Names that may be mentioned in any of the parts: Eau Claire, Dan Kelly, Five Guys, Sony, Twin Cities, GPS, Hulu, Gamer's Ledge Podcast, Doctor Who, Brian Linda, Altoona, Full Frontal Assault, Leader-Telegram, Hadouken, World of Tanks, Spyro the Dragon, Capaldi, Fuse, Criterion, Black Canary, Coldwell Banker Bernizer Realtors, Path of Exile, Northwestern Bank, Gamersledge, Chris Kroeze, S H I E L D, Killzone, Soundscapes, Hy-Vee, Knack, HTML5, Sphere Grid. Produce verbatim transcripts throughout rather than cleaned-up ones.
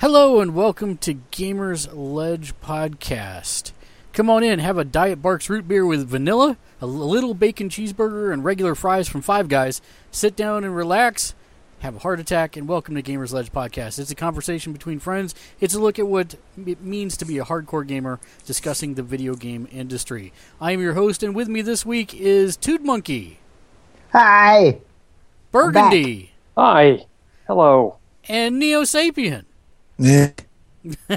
Hello and welcome to Gamer's Ledge Podcast. Come on in, have a Diet Barks root beer with vanilla, a little bacon cheeseburger, and regular fries from Five Guys. Sit down and relax, have a heart attack, and welcome to Gamer's Ledge Podcast. It's a conversation between friends. It's a look at what it means to be a hardcore gamer discussing the video game industry. I am your host, and with me this week is Toot Monkey. Hi. Burgundy. Hi. Hello. And Neo Sapien. Yeah.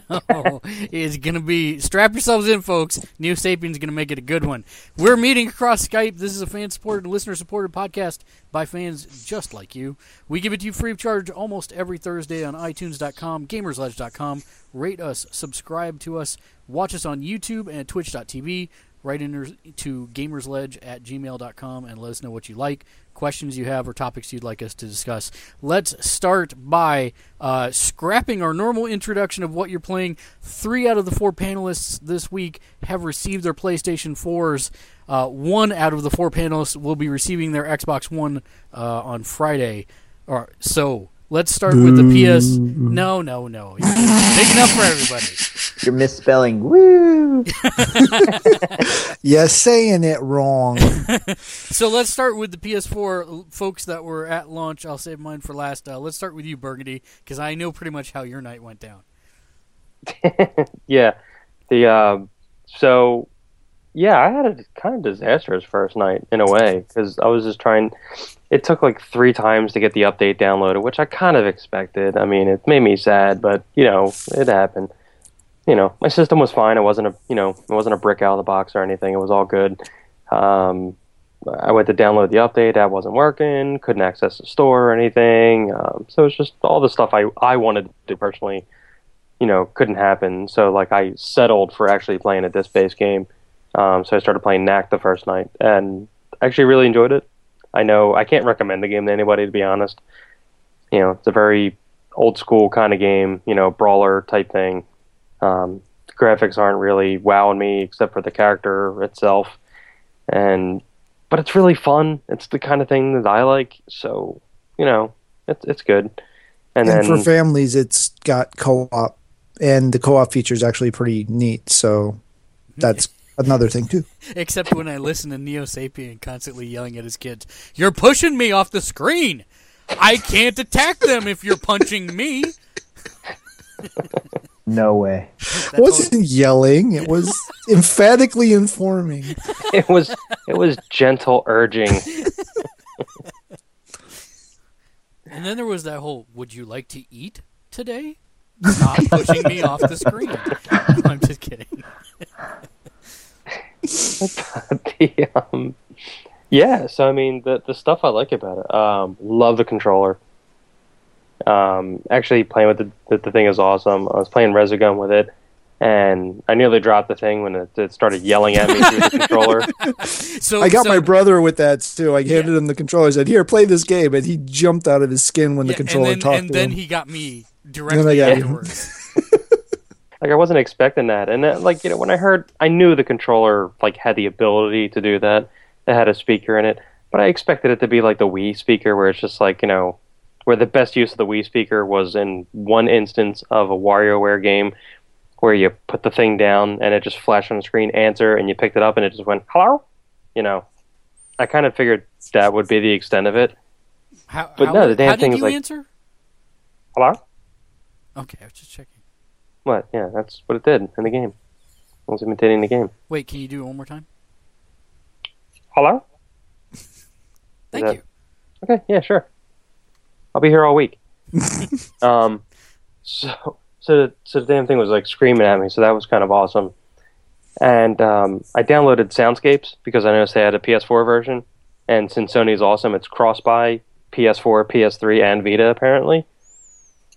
Oh, it's going to be, strap yourselves in, folks. Neo Sapien's going to make it a good one. We're meeting across Skype. This is a fan-supported, listener-supported podcast by fans just like you. We give it to you free of charge almost every Thursday on i tunes dot com, gamers ledge dot com. Rate us, subscribe to us, watch us on YouTube and twitch dot t v. Write in to gamers ledge at gmail dot com and let us know what you like, questions you have, or topics you'd like us to discuss. Let's start by uh, scrapping our normal introduction of what you're playing. Three out of the four panelists this week have received their PlayStation fours. Uh, one out of the four panelists will be receiving their Xbox One uh, on Friday. All right, so let's start with the P S. No, no, no. Big enough for everybody. You're misspelling. Woo! You're saying it wrong. So let's start with the P S four folks that were at launch. I'll save mine for last. Uh, let's start with you, Burgundy, because I know pretty much how your night went down. Yeah. The uh, so, yeah, I had a kind of disastrous first night in a way because I was just trying. It took like three times to get the update downloaded, which I kind of expected. I mean, it made me sad, but, you know, it happened. You know, my system was fine. It wasn't a, you know, it wasn't a brick out of the box or anything. It was all good. Um, I went to download the update. That wasn't working. Couldn't access the store or anything. Um, so it was just all the stuff I, I wanted to do personally, you know, couldn't happen. So, like, I settled for actually playing a disc-based game. Um, so I started playing Knack the first night and actually really enjoyed it. I know I can't recommend the game to anybody, to be honest. You know, it's a very old-school kind of game, you know, brawler type thing. Um, the graphics aren't really wowing me except for the character itself, and but it's really fun. It's the kind of thing that I like, so you know it's it's good. And, and then, for families, it's got co-op, and the co-op feature is actually pretty neat. So that's another thing too. Except when I listen to Neo Sapien constantly yelling at his kids, "You're pushing me off the screen. I can't attack them if you're punching me." No way. That's I wasn't old. Yelling. It was emphatically informing. It was it was gentle urging. And then there was that whole, would you like to eat today? Stop pushing me off the screen. I'm just kidding. the, um, yeah, so I mean, the, the stuff I like about it. Um, love the controller. Um, actually playing with the, the the thing is awesome. I was playing Resogun with it, and I nearly dropped the thing when it, it started yelling at me through the controller. So I got so, my brother with that too. I handed yeah. him the controller. I said, "Here, play this game," and he jumped out of his skin when yeah, the controller and then, talked and to him. And then he got me directly got afterwards. Like I wasn't expecting that, and that, like you know, when I heard, I knew the controller like had the ability to do that. It had a speaker in it, but I expected it to be like the Wii speaker, where it's just like you know. Where the best use of the Wii speaker was in one instance of a WarioWare game where you put the thing down and it just flashed on the screen, answer, and you picked it up and it just went, hello? You know, I kind of figured that would be the extent of it. How, but how, no, the damn how thing did you was like, answer? Hello? Okay, I was just checking. What? Yeah, that's what it did in the game. I was imitating the game. Wait, can you do it one more time? Hello? Thank that... you. Okay, yeah, sure. I'll be here all week. um, so, so, the, so the damn thing was like screaming at me. So that was kind of awesome. And um, I downloaded Soundscapes because I noticed they had a P S four version. And since Sony's awesome, it's cross-buy P S four, P S three, and Vita apparently.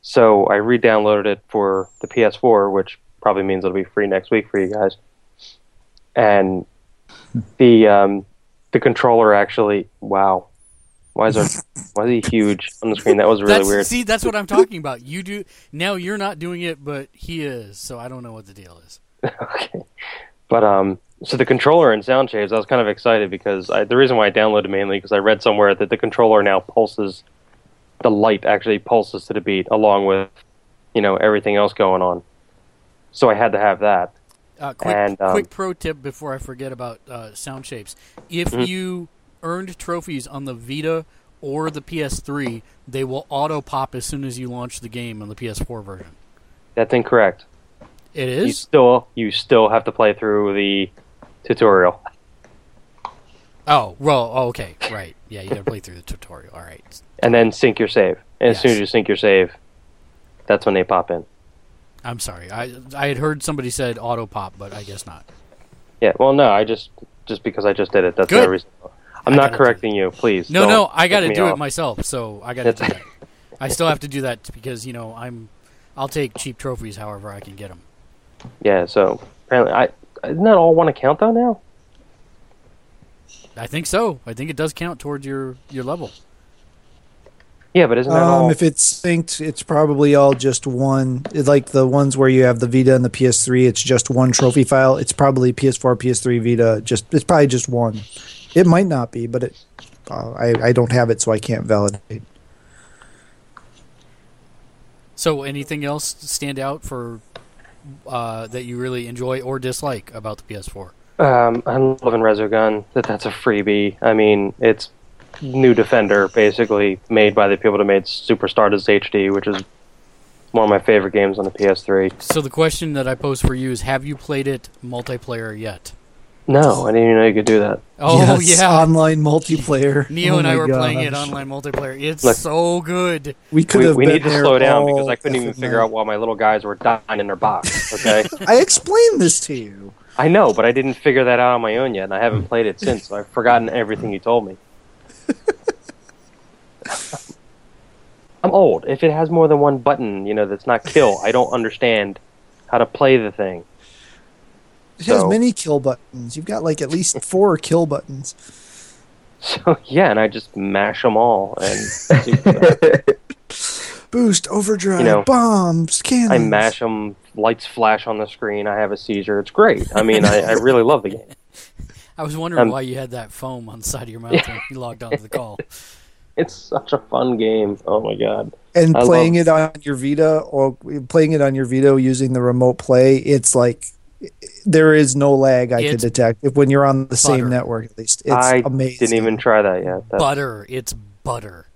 So I re-downloaded it for the P S four, which probably means it'll be free next week for you guys. And the um, the controller actually, wow. Why is there, why is he huge on the screen? That was really that's, weird. See, that's what I'm talking about. You do now. You're not doing it, but he is. So I don't know what the deal is. Okay, but um, so the controller and sound shapes. I was kind of excited because I, the reason why I downloaded mainly because I read somewhere that the controller now pulses. The light actually pulses to the beat, along with you know everything else going on. So I had to have that. Uh, quick, and, um, quick pro tip before I forget about uh, sound shapes. If mm-hmm. you earned trophies on the Vita or the P S three, they will auto pop as soon as you launch the game on the P S four version. That's incorrect. It is? You still you still have to play through the tutorial. Oh, well, oh, okay, right. Yeah, you gotta play through the tutorial, all right. And then sync your save. And yes. As soon as you sync your save, that's when they pop in. I'm sorry. I I had heard somebody said auto pop, but I guess not. Yeah, well, no, I just, just because I just did it, that's the reason. I'm not correcting you, please. No, no, I got to do it myself, so I got to do that. I still have to do that because, you know, I'm, I'll take cheap trophies however I can get them. Yeah, so apparently, I, isn't that all one account, though, now? I think so. I think it does count towards your, your level. Yeah, but isn't that um, all? If it's synced, it's probably all just one. Like the ones where you have the Vita and the P S three, it's just one trophy file. It's probably P S four, P S three, Vita. Just It's probably just one. It might not be, but it, uh, I, I don't have it, so I can't validate. So anything else stand out for uh, that you really enjoy or dislike about the P S four? Um, I'm loving Resogun. That That's a freebie. I mean, it's new Defender, basically, made by the people that made Super Stardust H D, which is one of my favorite games on the P S three. So the question that I pose for you is, have you played it multiplayer yet? No, I didn't even know you could do that. Oh, yes, yeah. Online multiplayer. Neo oh and I were gosh. playing it online multiplayer. It's Look, so good. We could have We, we been need to slow down because I couldn't even figure out why my little guys were dying in their box. Okay. I explained this to you. I know, but I didn't figure that out on my own yet, and I haven't played it since, so I've forgotten everything you told me. I'm old. If it has more than one button, you know, that's not kill, I don't understand how to play the thing. It has so, many kill buttons. You've got like at least four kill buttons. So yeah, and I just mash them all and boost, overdrive, you know, bombs, cannons. I mash them. Lights flash on the screen. I have a seizure. It's great. I mean, I, I really love the game. I was wondering um, why you had that foam on the side of your mouth yeah. when you logged onto the call. It's such a fun game. Oh my god! And I playing love- it on your Vita or playing it on your Vita using the remote play, it's like. There is no lag I it's could detect if when you're on the same butter. network. At least it's I amazing. I didn't even try that yet. That's... Butter, it's butter.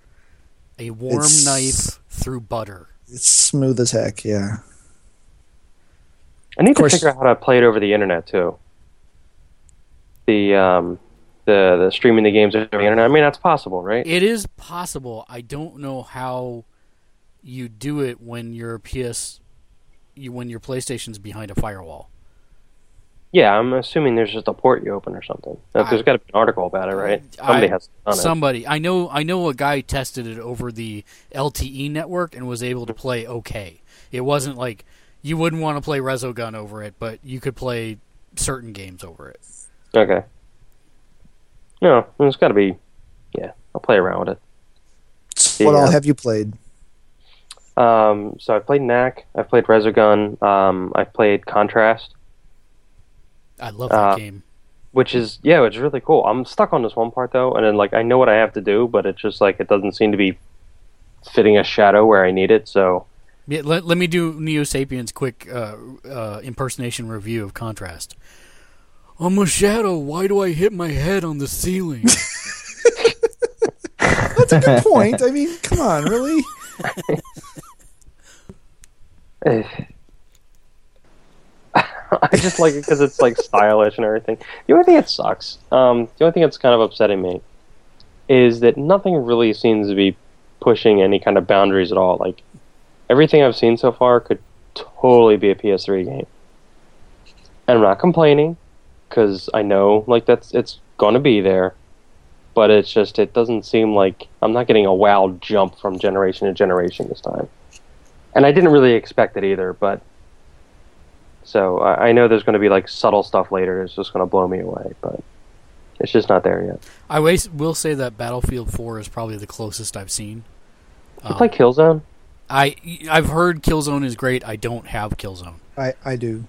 A warm it's... knife through butter. It's smooth as heck. Yeah. I need of to course... figure out how to play it over the internet too. The um, the the streaming the games over the internet. I mean, that's possible, right? It is possible. I don't know how you do it when your P S, you when your PlayStation's behind a firewall. Yeah, I'm assuming there's just a port you open or something. There's got to be an article about it, right? Somebody I, has done somebody. it. Somebody. I know I know a guy tested it over the L T E network and was able to play okay. It wasn't like you wouldn't want to play Resogun over it, but you could play certain games over it. Okay. No, there's got to be... Yeah, I'll play around with it. What yeah. all have you played? Um, so I've played Knack. I've played Resogun. Um, I've played Contrast. I love that uh, game. Which is, yeah, it's really cool. I'm stuck on this one part, though, and then, like, I know what I have to do, but it's just, like, it doesn't seem to be fitting a shadow where I need it, so... Yeah, let, let me do Neo Sapien's quick uh, uh, impersonation review of Contrast. I'm a shadow. Why do I hit my head on the ceiling? That's a good point. I mean, come on, really? I just like it because it's like stylish and everything. The only thing that sucks, um, the only thing that's kind of upsetting me, is that nothing really seems to be pushing any kind of boundaries at all. Like everything I've seen so far could totally be a P S three game, and I'm not complaining because I know like that's it's going to be there. But it's just it doesn't seem like I'm not getting a wild jump from generation to generation this time. And I didn't really expect it either, but... So I, I know there's going to be like subtle stuff later. It's just going to blow me away, but it's just not there yet. I will say that Battlefield four is probably the closest I've seen. You um, play Killzone? I, I've heard Killzone is great. I don't have Killzone. I, I do.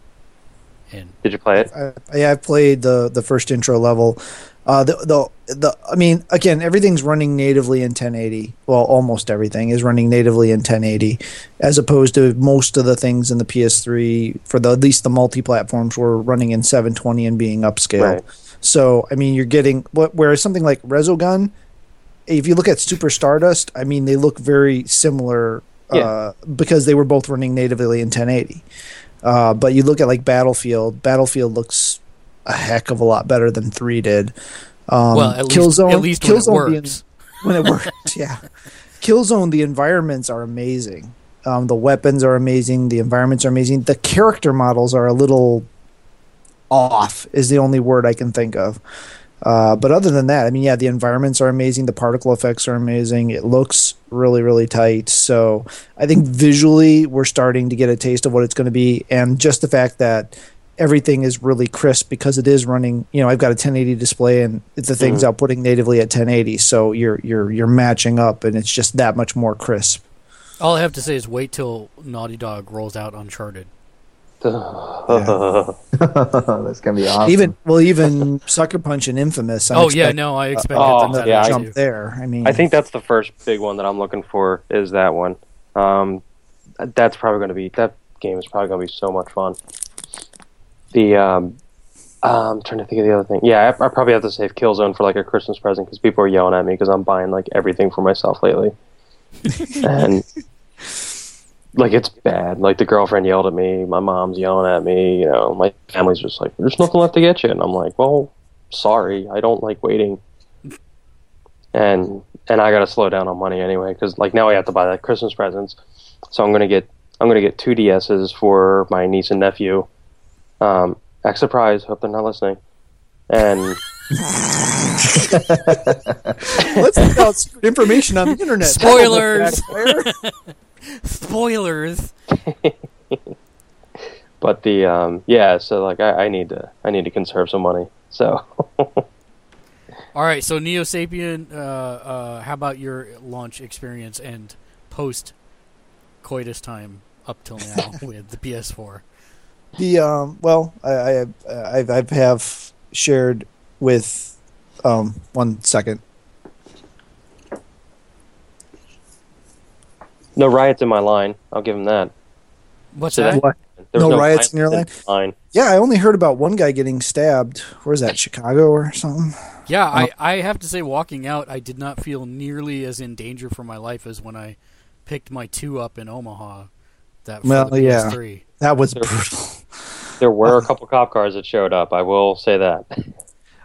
And did you play it? I, yeah, I played the, the first intro level. Uh, the, the the I mean, again, everything's running natively in ten eighty. Well, almost everything is running natively in ten eighty, as opposed to most of the things in the P S three, for the, at least the multi-platforms, were running in seven twenty and being upscaled. Right. So, I mean, you're getting... Whereas something like Resogun, if you look at Super Stardust, I mean, they look very similar yeah. uh, because they were both running natively in ten eighty. Uh, but you look at, like, Battlefield. Battlefield looks... a heck of a lot better than three did. Um, well, at Killzone, least, at least Killzone when it works. The, when it worked, yeah. Killzone, the environments are amazing. Um, the weapons are amazing. The environments are amazing. The character models are a little off is the only word I can think of. Uh, but other than that, I mean, yeah, the environments are amazing. The particle effects are amazing. It looks really, really tight. So I think visually we're starting to get a taste of what it's going to be. And just the fact that everything is really crisp because it is running, you know, I've got a ten eighty display and the thing's mm. outputting natively at ten eighty. So you're, you're, you're matching up and it's just that much more crisp. All I have to say is wait till Naughty Dog rolls out Uncharted. Yeah. That's going to be awesome. Even, well, even Sucker Punch and Infamous. I'm oh expect- yeah, no, I expected uh, them oh, to yeah, jump I, there. I mean, I think that's the first big one that I'm looking for is that one. Um, that's probably going to be, that game is probably going to be so much fun. The um, uh, I'm trying to think of the other thing. Yeah, I, I probably have to save Killzone for like a Christmas present because people are yelling at me because I'm buying like everything for myself lately, and like it's bad. Like the girlfriend yelled at me, my mom's yelling at me. You know, my family's just like, "There's nothing left to get you," and I'm like, "Well, sorry, I don't like waiting," and and I gotta slow down on money anyway because like now I have to buy like Christmas presents, so I'm gonna get I'm gonna get two D S's for my niece and nephew. Um, act surprised, hope they're not listening. And let's look out information on the internet. Spoilers. Spoilers. But the um, yeah, so like I, I need to I need to conserve some money. So all right, so Neo Sapien, uh, uh, how about your launch experience and post coitus time up till now with the P S four? The um, well, I I I've, I have shared with um one second. No riots in my line. I'll give him that. What's so that? What? No, no riots in your line? line. Yeah, I only heard about one guy getting stabbed. Where's that? Chicago or something? Yeah, oh. I I have to say, walking out, I did not feel nearly as in danger for my life as when I picked my two up in Omaha. That well, the P S three. Yeah, that was there, brutal. There were a couple cop cars that showed up. I will say that.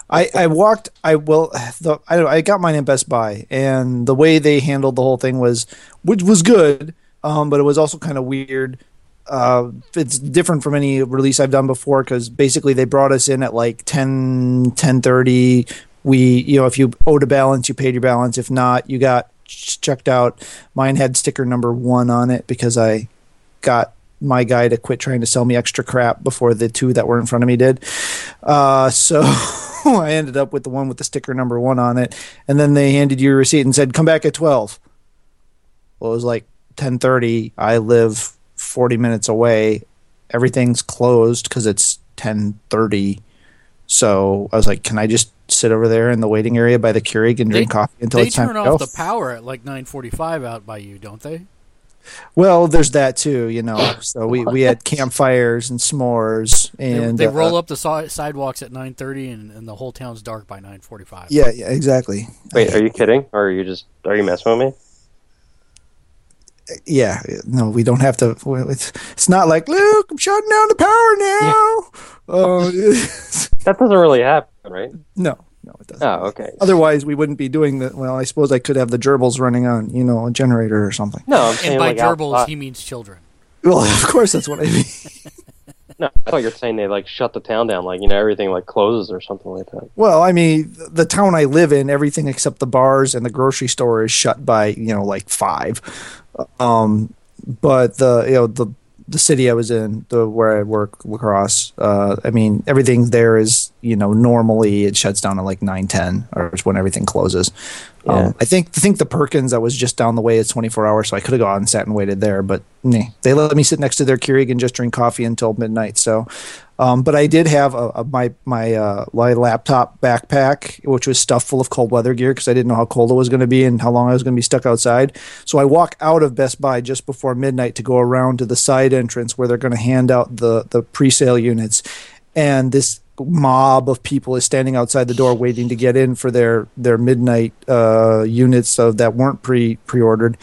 I, I walked. I will. The, I I got mine at Best Buy, and the way they handled the whole thing was, which was good, um, but it was also kind of weird. Uh, it's different from any release I've done before because basically they brought us in at like ten, ten thirty. We, you know, if you owed a balance, you paid your balance. If not, you got checked out. Mine had sticker number one on it because I got my guy to quit trying to sell me extra crap before the two that were in front of me did. Uh, so I ended up with the one with the sticker number one on it. And then they handed you a receipt and said, come back at twelve. Well, it was like ten thirty. I live forty minutes away. Everything's closed because it's ten thirty. So I was like, can I just sit over there in the waiting area by the Keurig and drink they, coffee until it's time to go? They turn off the power at like nine forty-five out by you, don't they? Well, there's that too, you know. So we, we had campfires and s'mores, and they, they roll uh, up the so- sidewalks at nine thirty, and, and the whole town's dark by nine forty-five. Yeah, yeah, exactly. Wait, are you kidding, or are you just are you messing with me? Yeah, no, we don't have to. It's, it's not like Luke, I'm shutting down the power now. Yeah. Uh, that doesn't really happen, right? No. No, it doesn't. Oh, okay. Otherwise, we wouldn't be doing that. Well, I suppose I could have the gerbils running on, you know, a generator or something. No, I'm and by like gerbils, out- he means children. Well, of course, that's what I mean. No, I thought you were saying they like shut the town down, like you know, everything like closes or something like that. Well, I mean, the town I live in, everything except the bars and the grocery store is shut by you know like five. Um, but the you know the the city I was in, the where I work, Lacrosse, uh, I mean, everything there is, you know, normally it shuts down at like nine ten, or it's when everything closes. Yeah. Um, I think I think the Perkins, I was just down the way, it's twenty-four hours, so I could have gone and sat and waited there, but nah, they let me sit next to their Keurig and just drink coffee until midnight. So, um, but I did have a, a, my my, uh, my laptop backpack, which was stuffed full of cold weather gear because I didn't know how cold it was going to be and how long I was going to be stuck outside. So I walk out of Best Buy just before midnight to go around to the side entrance where they're going to hand out the, the pre-sale units, and this mob of people is standing outside the door waiting to get in for their their midnight uh units of that weren't pre pre-ordered,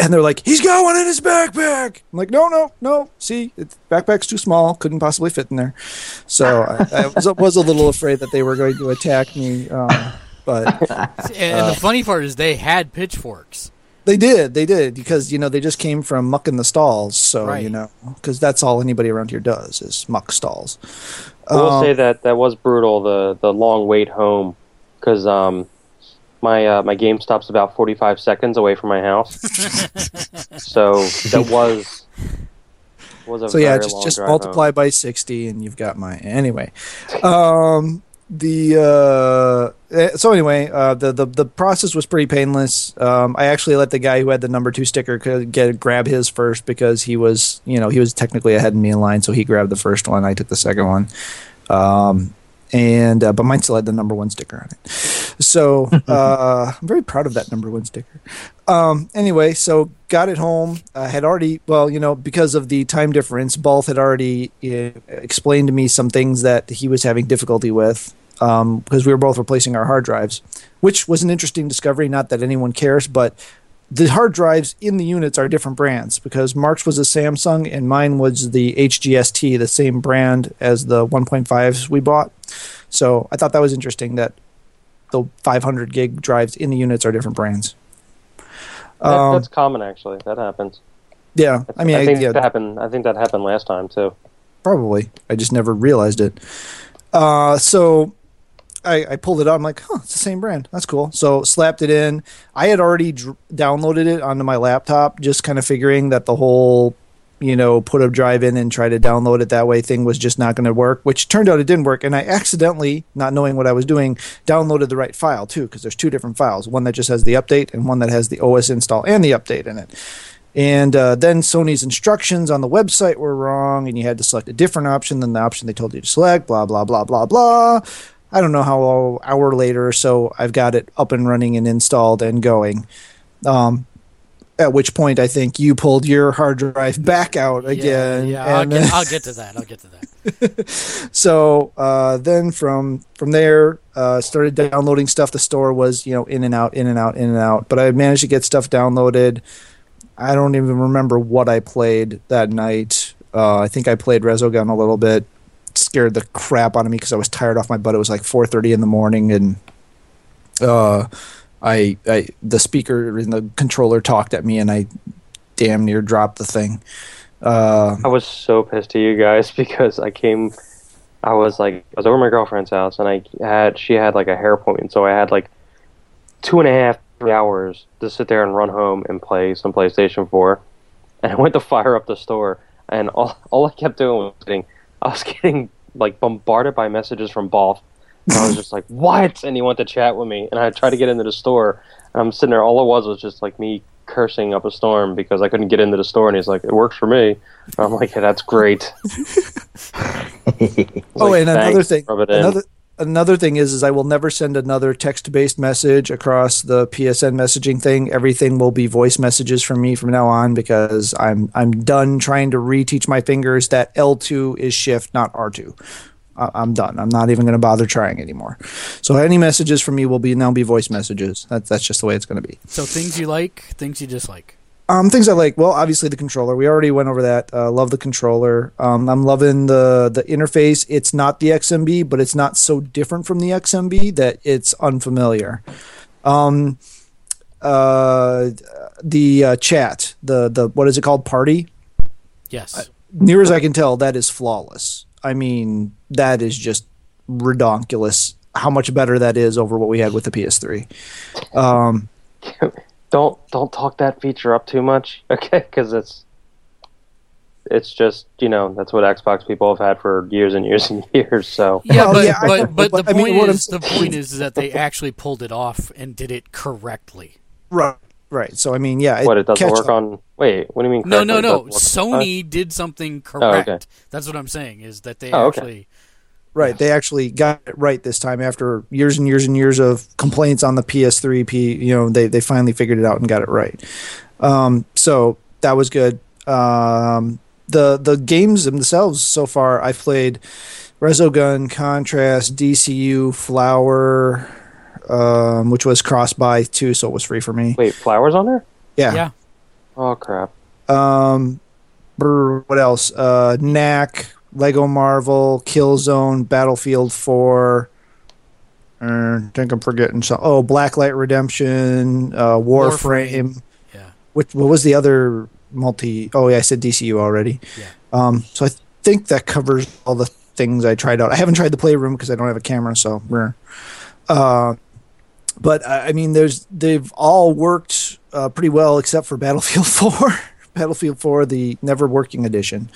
and they're like, he's got one in his backpack. I'm like, no no no see, it's, backpack's too small, couldn't possibly fit in there. So I, I was, was a little afraid that they were going to attack me, um but uh, and the funny part is they had pitchforks. They did, they did, because, you know, they just came from mucking the stalls, so, right. You know, because that's all anybody around here does is muck stalls. I will um, say that that was brutal, the the long wait home, because um, my uh, my GameStop's about forty-five seconds away from my house, so that was... was a so, very yeah, just, long just multiply home. By sixty, and you've got my... Anyway, um... The uh, so anyway, uh, the, the the process was pretty painless. Um, I actually let the guy who had the number two sticker get grab his first because he was you know he was technically ahead of me in line, so he grabbed the first one. I took the second one, um, and uh, but mine still had the number one sticker on it. So uh, I'm very proud of that number one sticker. Um, anyway, so got it home. I had already, well, you know, because of the time difference, Balth had already uh, explained to me some things that he was having difficulty with. Because um, we were both replacing our hard drives, which was an interesting discovery. Not that anyone cares, but the hard drives in the units are different brands. Because Mark's was a Samsung and mine was the H G S T, the same brand as the one point fives we bought. So I thought that was interesting that the five hundred gig drives in the units are different brands. That, um, that's common, actually. That happens. Yeah, I mean, I think I, yeah, that happened. I think that happened last time too. Probably. I just never realized it. Uh, so. I, I pulled it out. I'm like, huh, it's the same brand. That's cool. So slapped it in. I had already dr- downloaded it onto my laptop, just kind of figuring that the whole, you know, put a drive in and try to download it that way thing was just not going to work, which turned out it didn't work. And I accidentally, not knowing what I was doing, downloaded the right file too, because there's two different files, one that just has the update and one that has the O S install and the update in it. And uh, then Sony's instructions on the website were wrong, and you had to select a different option than the option they told you to select, blah, blah, blah, blah, blah. I don't know how an hour later or so I've got it up and running and installed and going. Um, at which point I think you pulled your hard drive back out again. Yeah, yeah. And I'll, get, I'll get to that. I'll get to that. So uh, then from from there, uh, started downloading stuff. The store was you know in and out, in and out, in and out. But I managed to get stuff downloaded. I don't even remember what I played that night. Uh, I think I played Resogun a little bit. Scared the crap out of me because I was tired off my butt. It was like four thirty in the morning, and uh, I, I the speaker and the controller talked at me, and I damn near dropped the thing. Uh, I was so pissed at you guys because I came. I was like, I was over at my girlfriend's house, and I had she had like a hair appointment, so I had like two and a half three hours to sit there and run home and play some PlayStation four. And I went to fire up the store, and all all I kept doing was sitting. I was getting like bombarded by messages from Balth, and I was just like, "What?" And he wanted to chat with me, and I tried to get into the store, and I'm sitting there. All it was was just like me cursing up a storm because I couldn't get into the store, and he's like, "It works for me." And I'm like, "Yeah, that's great." Oh, like, and another thing, another another thing is, is I will never send another text-based message across the P S N messaging thing. Everything will be voice messages from me from now on because I'm I'm done trying to reteach my fingers that L two is shift, not R two. I, I'm done. I'm not even going to bother trying anymore. So any messages from me will be now be voice messages. That, that's just the way it's going to be. So things you like, things you dislike. Um, things I like, well, obviously the controller. We already went over that. Uh, love the controller. Um, I'm loving the the interface. It's not the X M B, but it's not so different from the X M B that it's unfamiliar. Um, uh, the uh, chat, the the what is it called? Party? Yes. Uh, near as I can tell, that is flawless. I mean, that is just redonkulous how much better that is over what we had with the P S three. Um Don't don't talk that feature up too much, okay? Because it's it's just, you know, that's what Xbox people have had for years and years and years. So yeah, but, yeah, but, know, but, but the I point mean, is the point is that they actually pulled it off and did it correctly. Right. Right. So I mean, yeah. It what it doesn't work up. on? Wait, what do you mean? Correctly? No, no, no. Sony on? did something correct. Oh, okay. That's what I'm saying. Is that they oh, actually. Okay. Right, they actually got it right this time after years and years and years of complaints on the P S three. P, you know, they they finally figured it out and got it right. Um, so that was good. Um, the the games themselves so far, I played Resogun, Contrast, D C U, Flower, um, which was cross buy too, so it was free for me. Wait, Flower's on there? Yeah. Yeah. Oh crap. Um, brr, what else? Uh, Knack. Lego Marvel, Killzone, Battlefield four. Uh, I think I'm forgetting some. Oh, Blacklight Redemption, uh, Warframe. Warframe. Yeah. Which, what was the other multi? Oh, yeah, I said D C U already. Yeah. Um, so I th- think that covers all the things I tried out. I haven't tried the Playroom because I don't have a camera, so. Uh, but I mean, there's they've all worked uh, pretty well except for Battlefield four. Battlefield four, the never working edition.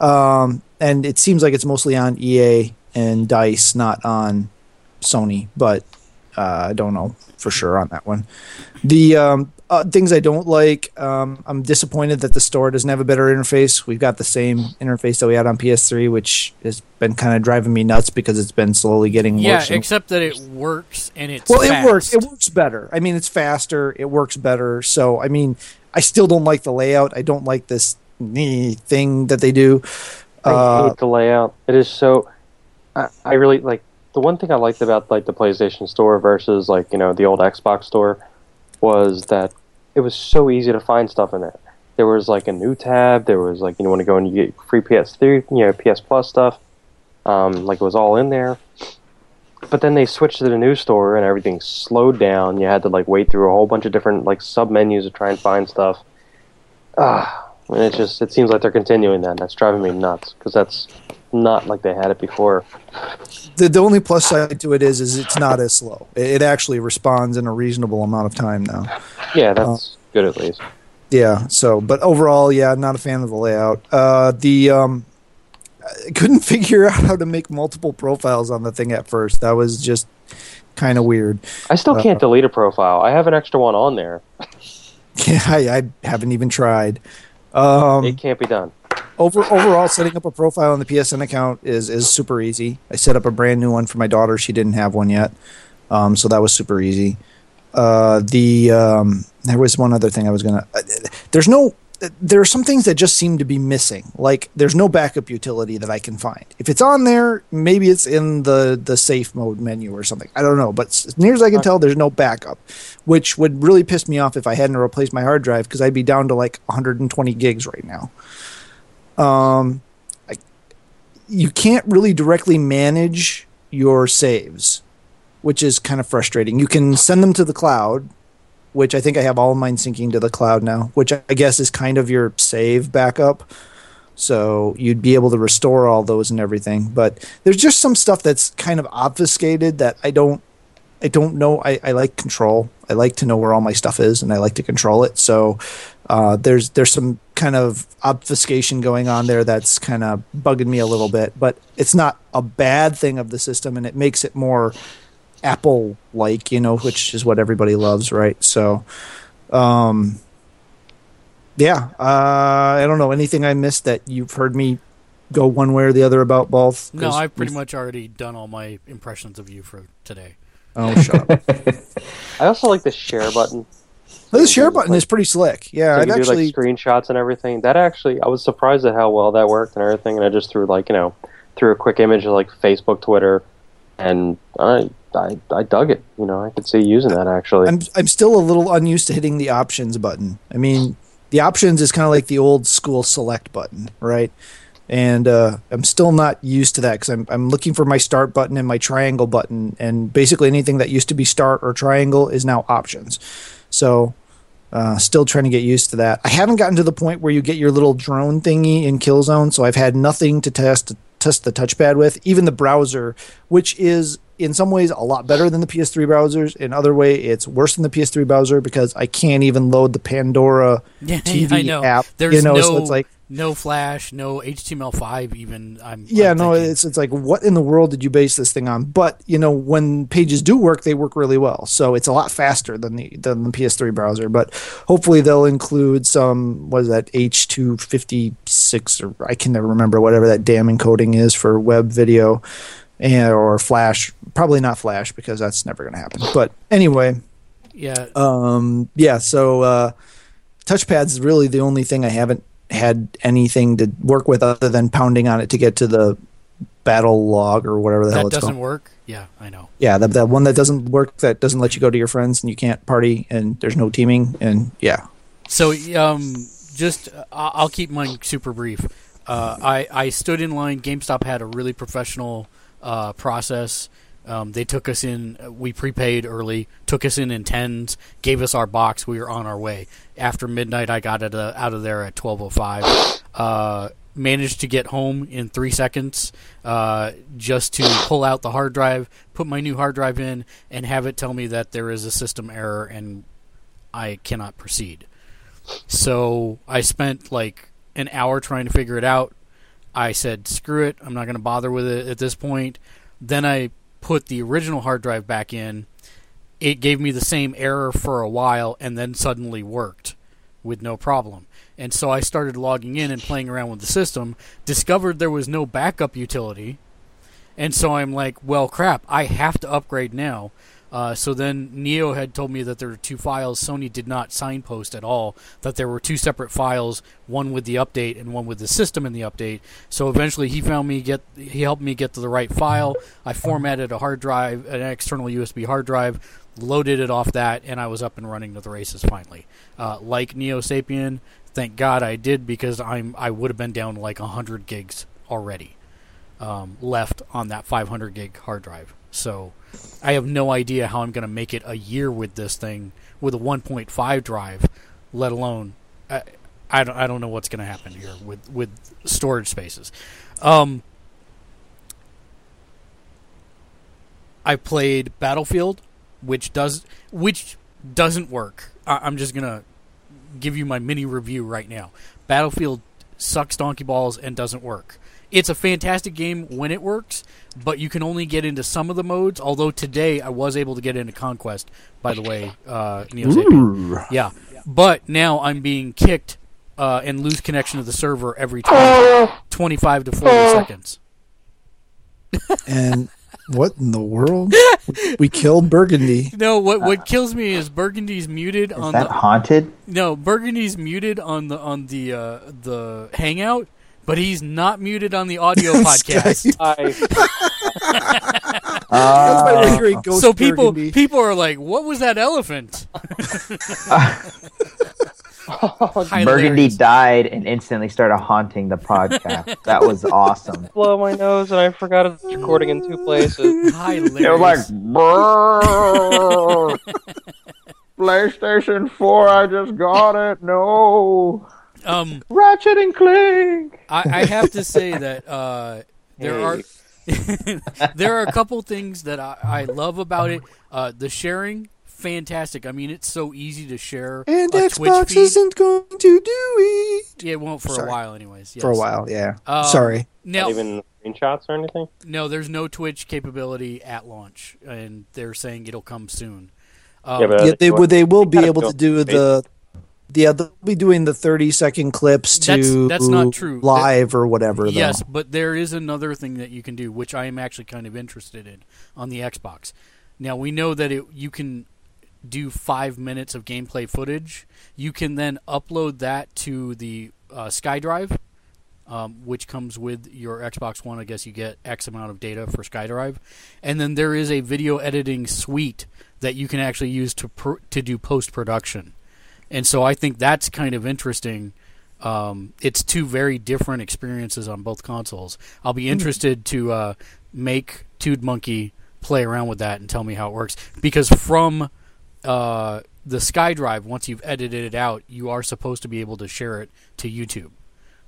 Um, and it seems like it's mostly on E A and DICE, not on Sony, but uh, I don't know for sure on that one. The um, uh, things I don't like, um, I'm disappointed that the store doesn't have a better interface. We've got the same interface that we had on P S three, which has been kind of driving me nuts because it's been slowly getting yeah, worse. Yeah, except that it works and it's well, fast. It works. It works better. I mean, it's faster. It works better. So, I mean, I still don't like the layout. I don't like this thing that they do. Uh, I hate the layout. It is so. I, I really like the one thing I liked about like the PlayStation Store versus like you know the old Xbox Store was that it was so easy to find stuff in there. There was like a new tab. There was like you know want to go and you get free P S three, you know P S Plus stuff. Um, like it was all in there. But then they switched to the new store and everything slowed down. You had to like wait through a whole bunch of different like sub menus to try and find stuff. Ah. And it just, it seems like they're continuing that. That's driving me nuts because that's not like they had it before. The, the only plus side to it is, is it's not as slow. It, it actually responds in a reasonable amount of time now. Yeah, that's uh, good at least. Yeah. So, but overall, yeah, not a fan of the layout. Uh, the um, I couldn't figure out how to make multiple profiles on the thing at first. That was just kind of weird. I still can't uh, delete a profile. I have an extra one on there. Yeah, I, I haven't even tried. Um, it can't be done. Over, overall, setting up a profile on the P S N account is, is super easy. I set up a brand new one for my daughter. She didn't have one yet, um, so that was super easy. Uh, the um, there was one other thing I was gonna. Uh, there's no. Uh, there are some things that just seem to be missing. Like there's no backup utility that I can find. If it's on there, maybe it's in the the safe mode menu or something. I don't know. But as near as I can tell, there's no backup, which would really piss me off if I hadn't replaced my hard drive because I'd be down to like one hundred twenty gigs right now. Um, I, you can't really directly manage your saves, which is kind of frustrating. You can send them to the cloud, which I think I have all of mine syncing to the cloud now, which I guess is kind of your save backup. So you'd be able to restore all those and everything. But there's just some stuff that's kind of obfuscated that I don't I don't know. I, I like control. I like to know where all my stuff is, and I like to control it. So uh, there's there's some kind of obfuscation going on there that's kind of bugging me a little bit. But it's not a bad thing of the system, and it makes it more Apple-like, you know, which is what everybody loves, right? So, um, yeah. Uh, I don't know. Anything I missed that you've heard me go one way or the other about both? No, I've pretty much already done all my impressions of you for today. Oh, shut up. I also like the share button. So the share button like, is pretty slick. Yeah, so I've actually do, like, screenshots and everything. That actually, I was surprised at how well that worked and everything. And I just threw like you know, threw a quick image of like Facebook, Twitter, and I, I, I dug it. You know, I could see using that actually. I'm, I'm still a little unused to hitting the options button. I mean, the options is kind of like the old school select button, right? And uh, I'm still not used to that because I'm I'm looking for my start button and my triangle button, and basically anything that used to be start or triangle is now options. So uh, still trying to get used to that. I haven't gotten to the point where you get your little drone thingy in Killzone, so I've had nothing to test test the touchpad with, even the browser, which is in some ways a lot better than the P S three browsers. In other way, it's worse than the P S three browser because I can't even load the Pandora yeah, T V I know. app. There's you know, no, so it's like, no Flash, no H T M L five even. I'm, yeah, I'm no, it's it's like, what in the world did you base this thing on? But, you know, when pages do work, they work really well. So it's a lot faster than the, than the P S three browser. But hopefully they'll include some, what is that, H two fifty-six, or I can never remember whatever that damn encoding is for web video. And, or Flash, probably not Flash because that's never going to happen. But anyway, yeah, um, yeah. So uh, touchpads is really the only thing I haven't had anything to work with other than pounding on it to get to the battle log or whatever the that hell it's called. That doesn't work. Yeah, I know. Yeah, that that one that doesn't work, that doesn't let you go to your friends and you can't party and there's no teaming and yeah. So um, just uh, I'll keep mine super brief. Uh, I I stood in line. GameStop had a really professional Uh, process. Um, they took us in. We prepaid early. Took us in in tens. Gave us our box. We were on our way. After midnight, I got it, uh, out of there at twelve oh five. Uh, managed to get home in three seconds. Uh, just to pull out the hard drive, put my new hard drive in, and have it tell me that there is a system error and I cannot proceed. So I spent like an hour trying to figure it out. I said, screw it, I'm not going to bother with it at this point. Then I put the original hard drive back in. It gave me the same error for a while and then suddenly worked with no problem. And so I started logging in and playing around with the system, discovered there was no backup utility. And so I'm like, well, crap, I have to upgrade now. Uh, so then Neo had told me that there were two files. Sony did not signpost at all that there were two separate files, one with the update and one with the system in the update. So eventually he found me get he helped me get to the right file. I formatted a hard drive, an external U S B hard drive, loaded it off that, and I was up and running to the races finally. Uh, like Neo Sapien, thank God I did, because I'm I would have been down to like one hundred gigs already um, left on that five hundred gig hard drive. So I have no idea how I'm going to make it a year with this thing, with a one point five drive, let alone I, I, don't, I don't know what's going to happen here with, with storage spaces. Um, I played Battlefield, which does which doesn't work. I, I'm just going to give you my mini review right now. Battlefield sucks donkey balls and doesn't work. It's a fantastic game when it works, but you can only get into some of the modes, although today I was able to get into Conquest, by the way, uh, Neo Sapien. Yeah. But now I'm being kicked uh, and lose connection to the server every twenty, twenty-five to forty seconds. And what in the world? We killed Burgundy. No, what what kills me is Burgundy's muted is on that the... haunted? No, Burgundy's muted on the, on the, uh, the Hangout. But he's not muted on the audio podcast. uh, Ghost so people Burgundy. people are like, what was that elephant? Oh, Burgundy died and instantly started haunting the podcast. That was awesome. Blow my nose and I forgot it was recording in two places. Hilarious. It was like, brrr, PlayStation four, I just got it, no. Um, Ratchet and Clank. I, I have to say that uh, there hey. are there are a couple things that I, I love about it. Uh, the sharing, fantastic. I mean, it's so easy to share. And a Xbox Twitch isn't going to do it. Yeah, it won't for Sorry. a while, anyways. Yes. For a while, yeah. Um, Sorry. Now, not even screenshots or anything. No, there's no Twitch capability at launch, and they're saying it'll come soon. Um, yeah, but yeah, they will. They will be able to do the. Yeah, they'll be doing the thirty-second clips to that's, that's not true. live that, or whatever. Though. Yes, but there is another thing that you can do, which I am actually kind of interested in on the Xbox. Now, we know that it, you can do five minutes of gameplay footage. You can then upload that to the uh, SkyDrive, um, which comes with your Xbox One. I guess you get X amount of data for SkyDrive. And then there is a video editing suite that you can actually use to pr- to do post-production. And so I think that's kind of interesting. Um, it's two very different experiences on both consoles. I'll be interested to uh, make Toad Monkey play around with that and tell me how it works. Because from uh, the SkyDrive, once you've edited it out, you are supposed to be able to share it to YouTube.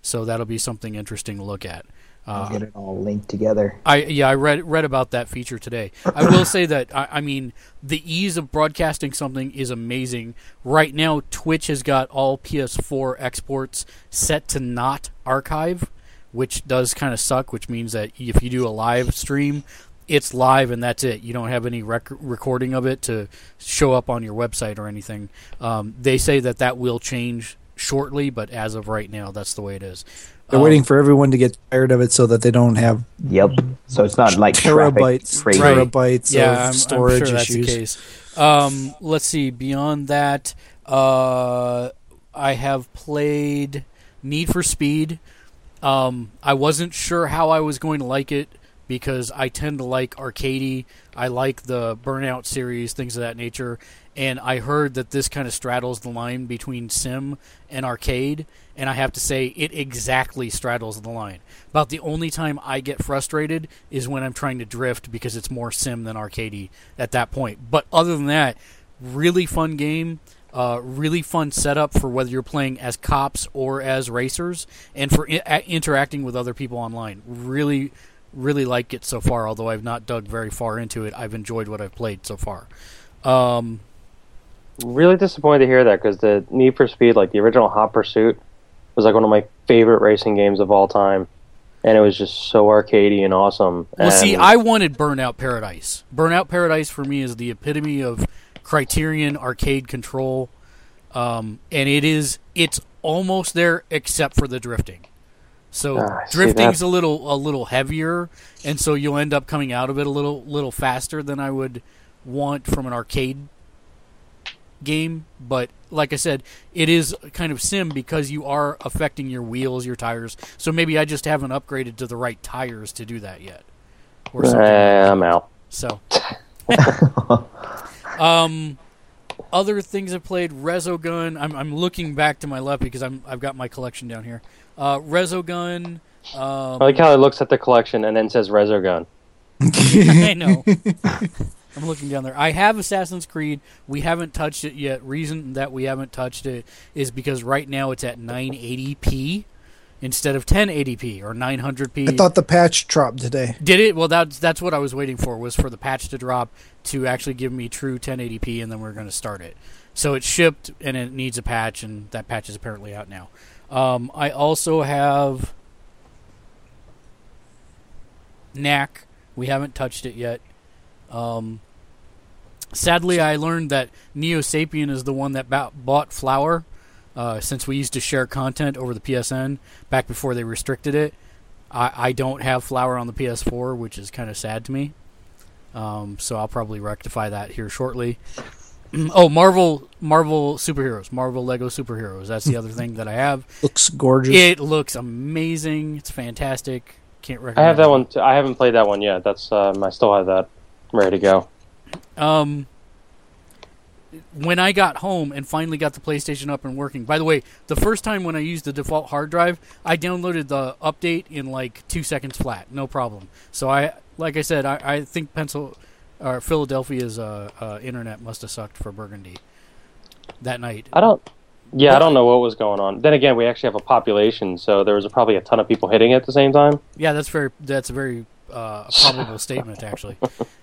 So that'll be something interesting to look at. Uh, get it all linked together. I yeah, I read read about that feature today. I will say that I, I mean the ease of broadcasting something is amazing. Right now, Twitch has got all P S four exports set to not archive, which does kind of suck. Which means that if you do a live stream, it's live and that's it. You don't have any rec- recording of it to show up on your website or anything. Um, they say that that will change shortly, but as of right now, that's the way it is. They're um, waiting for everyone to get tired of it so that they don't have. Yep. So it's not like terabytes, terabytes right. of yeah, I'm, storage I'm sure issues. That's the case. Um, let's see. Beyond that, uh, I have played Need for Speed. Um, I wasn't sure how I was going to like it because I tend to like arcadey. I like the Burnout series, things of that nature. And I heard that this kind of straddles the line between sim and arcade, and I have to say it exactly straddles the line. About the only time I get frustrated is when I'm trying to drift because it's more sim than arcadey at that point. But other than that, really fun game, uh, really fun setup for whether you're playing as cops or as racers, and for I- interacting with other people online. Really, really like it so far, although I've not dug very far into it. I've enjoyed what I've played so far. Um... Really disappointed to hear that because the Need for Speed, like the original Hot Pursuit, was like one of my favorite racing games of all time, and it was just so arcadey and awesome. Well, and see, I wanted Burnout Paradise. Burnout Paradise for me is the epitome of Criterion arcade control, um, and it is it's almost there except for the drifting. So ah, drifting's a little a little heavier, and so you'll end up coming out of it a little little faster than I would want from an arcade game, but like I said, it is kind of sim because you are affecting your wheels, your tires. So maybe I just haven't upgraded to the right tires to do that yet. Or something. Uh, I'm out. So, um, other things I've played: Resogun. I'm I'm looking back to my left because I'm I've got my collection down here. Uh, Resogun. Um, I like how it looks at the collection and then says Resogun. I know. I'm looking down there. I have Assassin's Creed. We haven't touched it yet. Reason that we haven't touched it is because right now it's at nine eighty p instead of ten eighty p or nine hundred p. I thought the patch dropped today. Did it? Well, that's that's what I was waiting for, was for the patch to drop to actually give me true ten eighty p, and then we're going to start it. So it shipped, and it needs a patch, and that patch is apparently out now. Um, I also have Knack. We haven't touched it yet. Um, sadly, I learned that Neo Sapien is the one that b- bought Flower, uh, since we used to share content over the P S N back before they restricted it. I, I don't have Flower on the P S four, which is kind of sad to me. Um, so I'll probably rectify that here shortly. Oh, Marvel Marvel Superheroes, Marvel Lego Superheroes. That's the other thing that I have. Looks gorgeous. It looks amazing. It's fantastic. Can't recommend. I have that one. Too. I haven't played that one yet. That's um, I still have that. Ready to go. Um, when I got home and finally got the PlayStation up and working, by the way, the first time when I used the default hard drive, I downloaded the update in like two seconds flat, no problem. So I, like I said, I, I think Pencil or Philadelphia's uh, uh, internet must have sucked for Burgundy that night. I don't. Yeah, what? I don't know what was going on. Then again, we actually have a population, so there was probably a ton of people hitting it at the same time. Yeah, that's very. That's very. Uh, a probable statement, actually.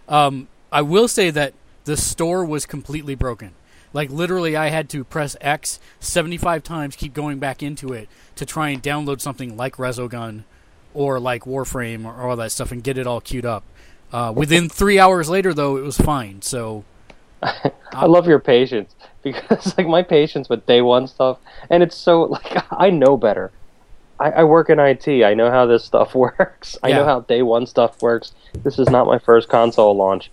Um, I will say that the store was completely broken. Like, literally, I had to press X seventy-five times, keep going back into it to try and download something like Resogun or like Warframe or all that stuff and get it all queued up. Uh, within three hours later, though, it was fine. So, I, I love your patience because, like, my patience with day one stuff, and it's so, like, I know better. I work in I T. I know how this stuff works. I yeah. know how day one stuff works. This is not my first console launch.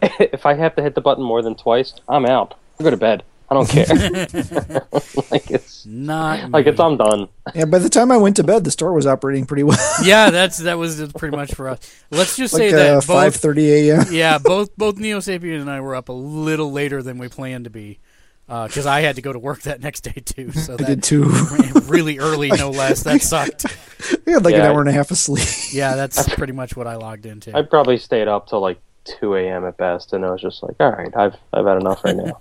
If I have to hit the button more than twice, I'm out. I go to bed. I don't care. like it's not. Like me. it's. I'm done. Yeah. By the time I went to bed, the store was operating pretty well. yeah, that's that was pretty much for us. Let's just like, say uh, that five thirty a m. yeah, both both Neo Sapien and I were up a little later than we planned to be. Because uh, I had to go to work that next day, too. So that I did, too. Really early, no less. That sucked. We had like yeah, an hour and a half of sleep. Yeah, that's pretty much what I logged into. I probably stayed up till like two a.m. at best, and I was just like, all right, I've I've had enough right now.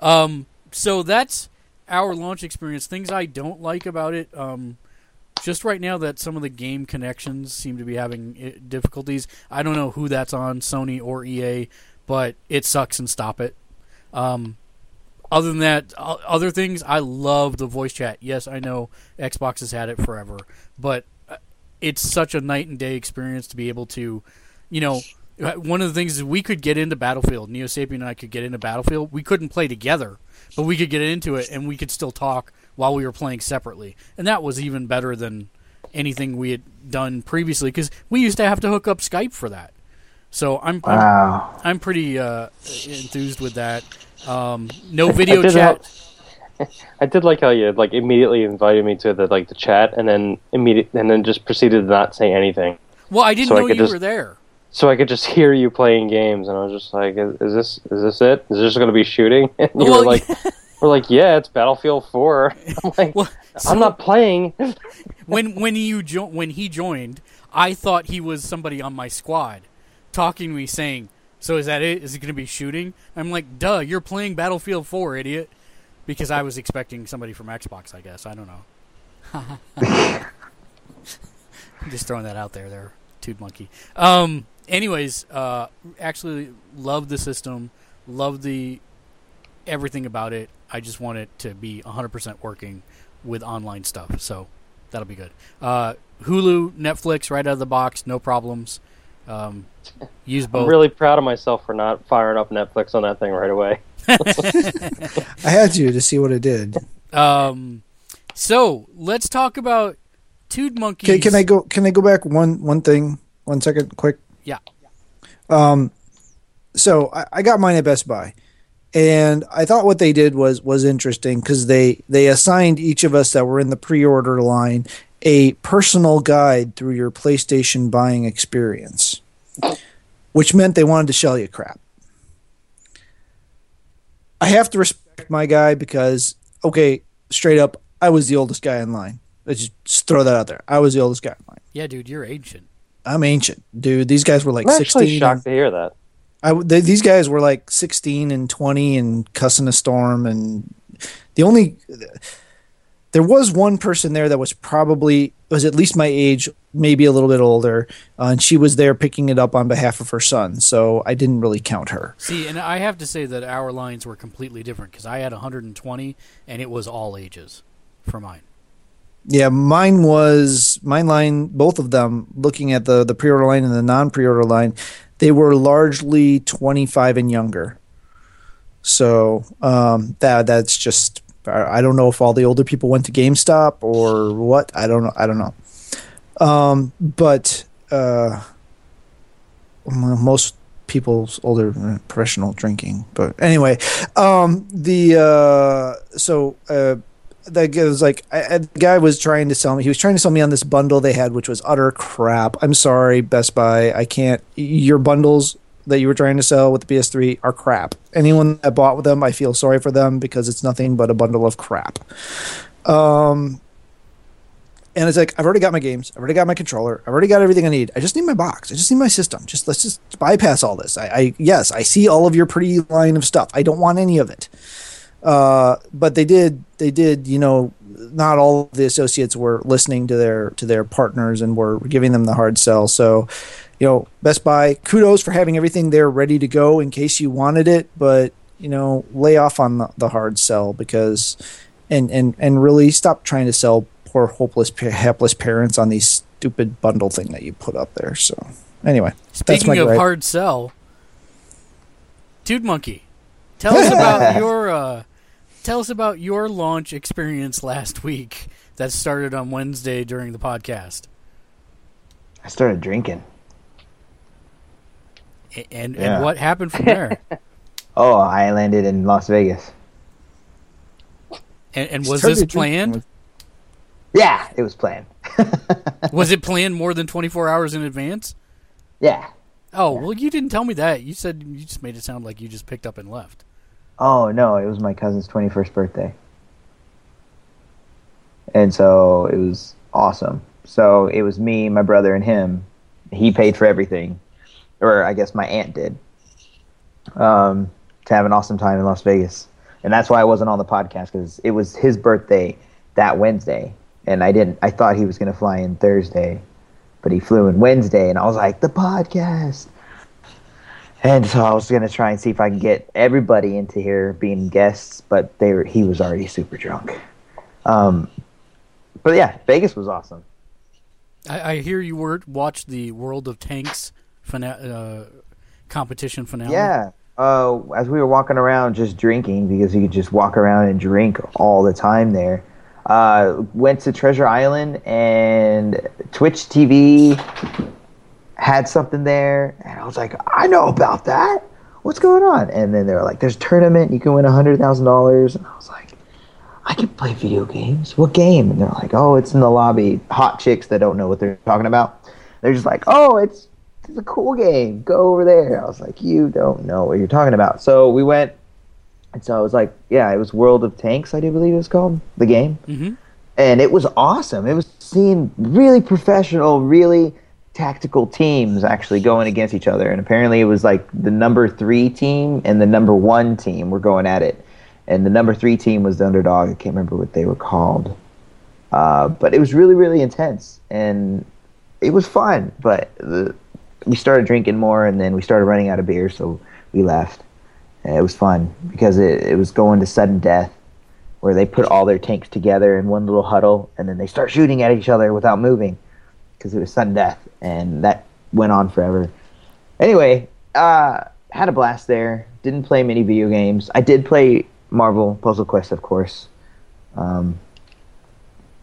um, so that's our launch experience. Things I don't like about it. Um, Just right now that some of the game connections seem to be having difficulties. I don't know who that's on, Sony or E A, but it sucks and stop it. Um, other than that, other things, I love the voice chat. Yes, I know Xbox has had it forever, but it's such a night and day experience to be able to, you know, one of the things is we could get into Battlefield. Neo Sapien and I could get into Battlefield. We couldn't play together, but we could get into it and we could still talk while we were playing separately. And that was even better than anything we had done previously because we used to have to hook up Skype for that. So I'm I'm, wow. I'm pretty uh, enthused with that. Um, no video I chat. Like, I did like how you like immediately invited me to the like the chat and then immediate and then just proceeded to not say anything. Well, I didn't so know I you just, were there. So I could just hear you playing games, and I was just like, "Is, is this is this it? Is this going to be shooting?" And you well, were like. We're like, yeah, it's Battlefield four. I'm like, well, so I'm not playing. when when you jo- when he joined, I thought he was somebody on my squad talking to me saying, so is that it? Is it going to be shooting? I'm like, duh, you're playing Battlefield four, idiot. Because I was expecting somebody from Xbox, I guess. I don't know. I'm just throwing that out there, there, Toad Monkey. Um, anyways, uh, actually love the system. Love the everything about it. I just want it to be one hundred percent working with online stuff, so that'll be good. Uh, Hulu, Netflix, right out of the box, no problems. Um, use both. I'm really proud of myself for not firing up Netflix on that thing right away. I had to to see what it did. Um, so let's talk about Toad Monkeys. Can, can I go? Can I go back one one thing? One second, quick. Yeah. Um. So I, I got mine at Best Buy. And I thought what they did was was interesting because they, they assigned each of us that were in the pre-order line a personal guide through your PlayStation buying experience, which meant they wanted to shell you crap. I have to respect my guy because, okay, straight up, I was the oldest guy in line. Let's just, just throw that out there. I was the oldest guy in line. Yeah, dude, you're ancient. I'm ancient, dude. These guys were like sixteen. I'm actually sixteen shocked to hear that. I, they, these guys were like sixteen and twenty and cussing a storm, and the only there was one person there that was probably was at least my age, maybe a little bit older, uh, and she was there picking it up on behalf of her son, so I didn't really count her. See, and I have to say that our lines were completely different because I had one hundred twenty, and it was all ages for mine. Yeah, mine was mine line. Both of them, looking at the the pre-order line and the non-pre-order line. They were largely twenty-five and younger. So um, that that's just I don't know if all the older people went to GameStop or what. I don't know. I don't know. Um, but uh, most people's older professional drinking. But anyway, um, the uh, so uh, that was like I, the guy was trying to sell me. He was trying to sell me on this bundle they had, which was utter crap. I'm sorry, Best Buy. I can't. Your bundles that you were trying to sell with the P S three are crap. Anyone that bought with them, I feel sorry for them because it's nothing but a bundle of crap. Um, and it's like I've already got my games. I've already got my controller. I've already got everything I need. I just need my box. I just need my system. Just let's just bypass all this. I, I yes, I see all of your pretty line of stuff. I don't want any of it. Uh, but they did, they did, you know, not all of the associates were listening to their to their partners and were giving them the hard sell. So, you know, Best Buy, kudos for having everything there ready to go in case you wanted it. But, you know, lay off on the, the hard sell because and, and, and really stop trying to sell poor, hopeless, helpless parents on the stupid bundle thing that you put up there. So, anyway. Speaking of gripe. Hard sell, Dude Monkey, tell us about your... Uh... Tell us about your launch experience last week that started on Wednesday during the podcast. I started drinking. And and, yeah. and what happened from there? Oh, I landed in Las Vegas. And, and was this planned? Yeah, it was planned. Was it planned more than twenty-four hours in advance? Yeah. Oh, yeah. Well, you didn't tell me that. You said you just made it sound like you just picked up and left. Oh, no, it was my cousin's twenty-first birthday. And so it was awesome. So it was me, my brother, and him. He paid for everything. Or I guess my aunt did. Um, to have an awesome time in Las Vegas. And that's why I wasn't on the podcast, because it was his birthday that Wednesday. and I didn't. I thought he was going to fly in Thursday, but he flew in Wednesday, and I was like, the podcast. And so I was going to try and see if I can get everybody into here being guests, but they were, he was already super drunk. Um, but yeah, Vegas was awesome. I, I hear you were watched the World of Tanks fina- uh, competition finale. Yeah. Uh, as we were walking around just drinking, because you could just walk around and drink all the time there, uh, went to Treasure Island, and Twitch T V had something there, and I was like, I know about that. What's going on? And then they were like, there's a tournament. You can win one hundred thousand dollars. And I was like, I can play video games. What game? And they're like, oh, it's in the lobby. Hot chicks that don't know what they're talking about. They're just like, oh, it's... it's a cool game. Go over there. I was like, you don't know what you're talking about. So we went, and so I was like, yeah, it was World of Tanks, I do believe it was called, the game. Mm-hmm. And it was awesome. It was seeing really professional, really tactical teams actually going against each other. And apparently it was like the number three team and the number one team were going at it. And the number three team was the underdog. I can't remember what they were called. Uh, but it was really, really intense. And it was fun. But the... we started drinking more, and then we started running out of beer, so we left. And it was fun because it, it was going to sudden death, where they put all their tanks together in one little huddle, and then they start shooting at each other without moving because it was sudden death, and that went on forever. Anyway, uh, had a blast there. Didn't play many video games. I did play Marvel Puzzle Quest, of course. Um,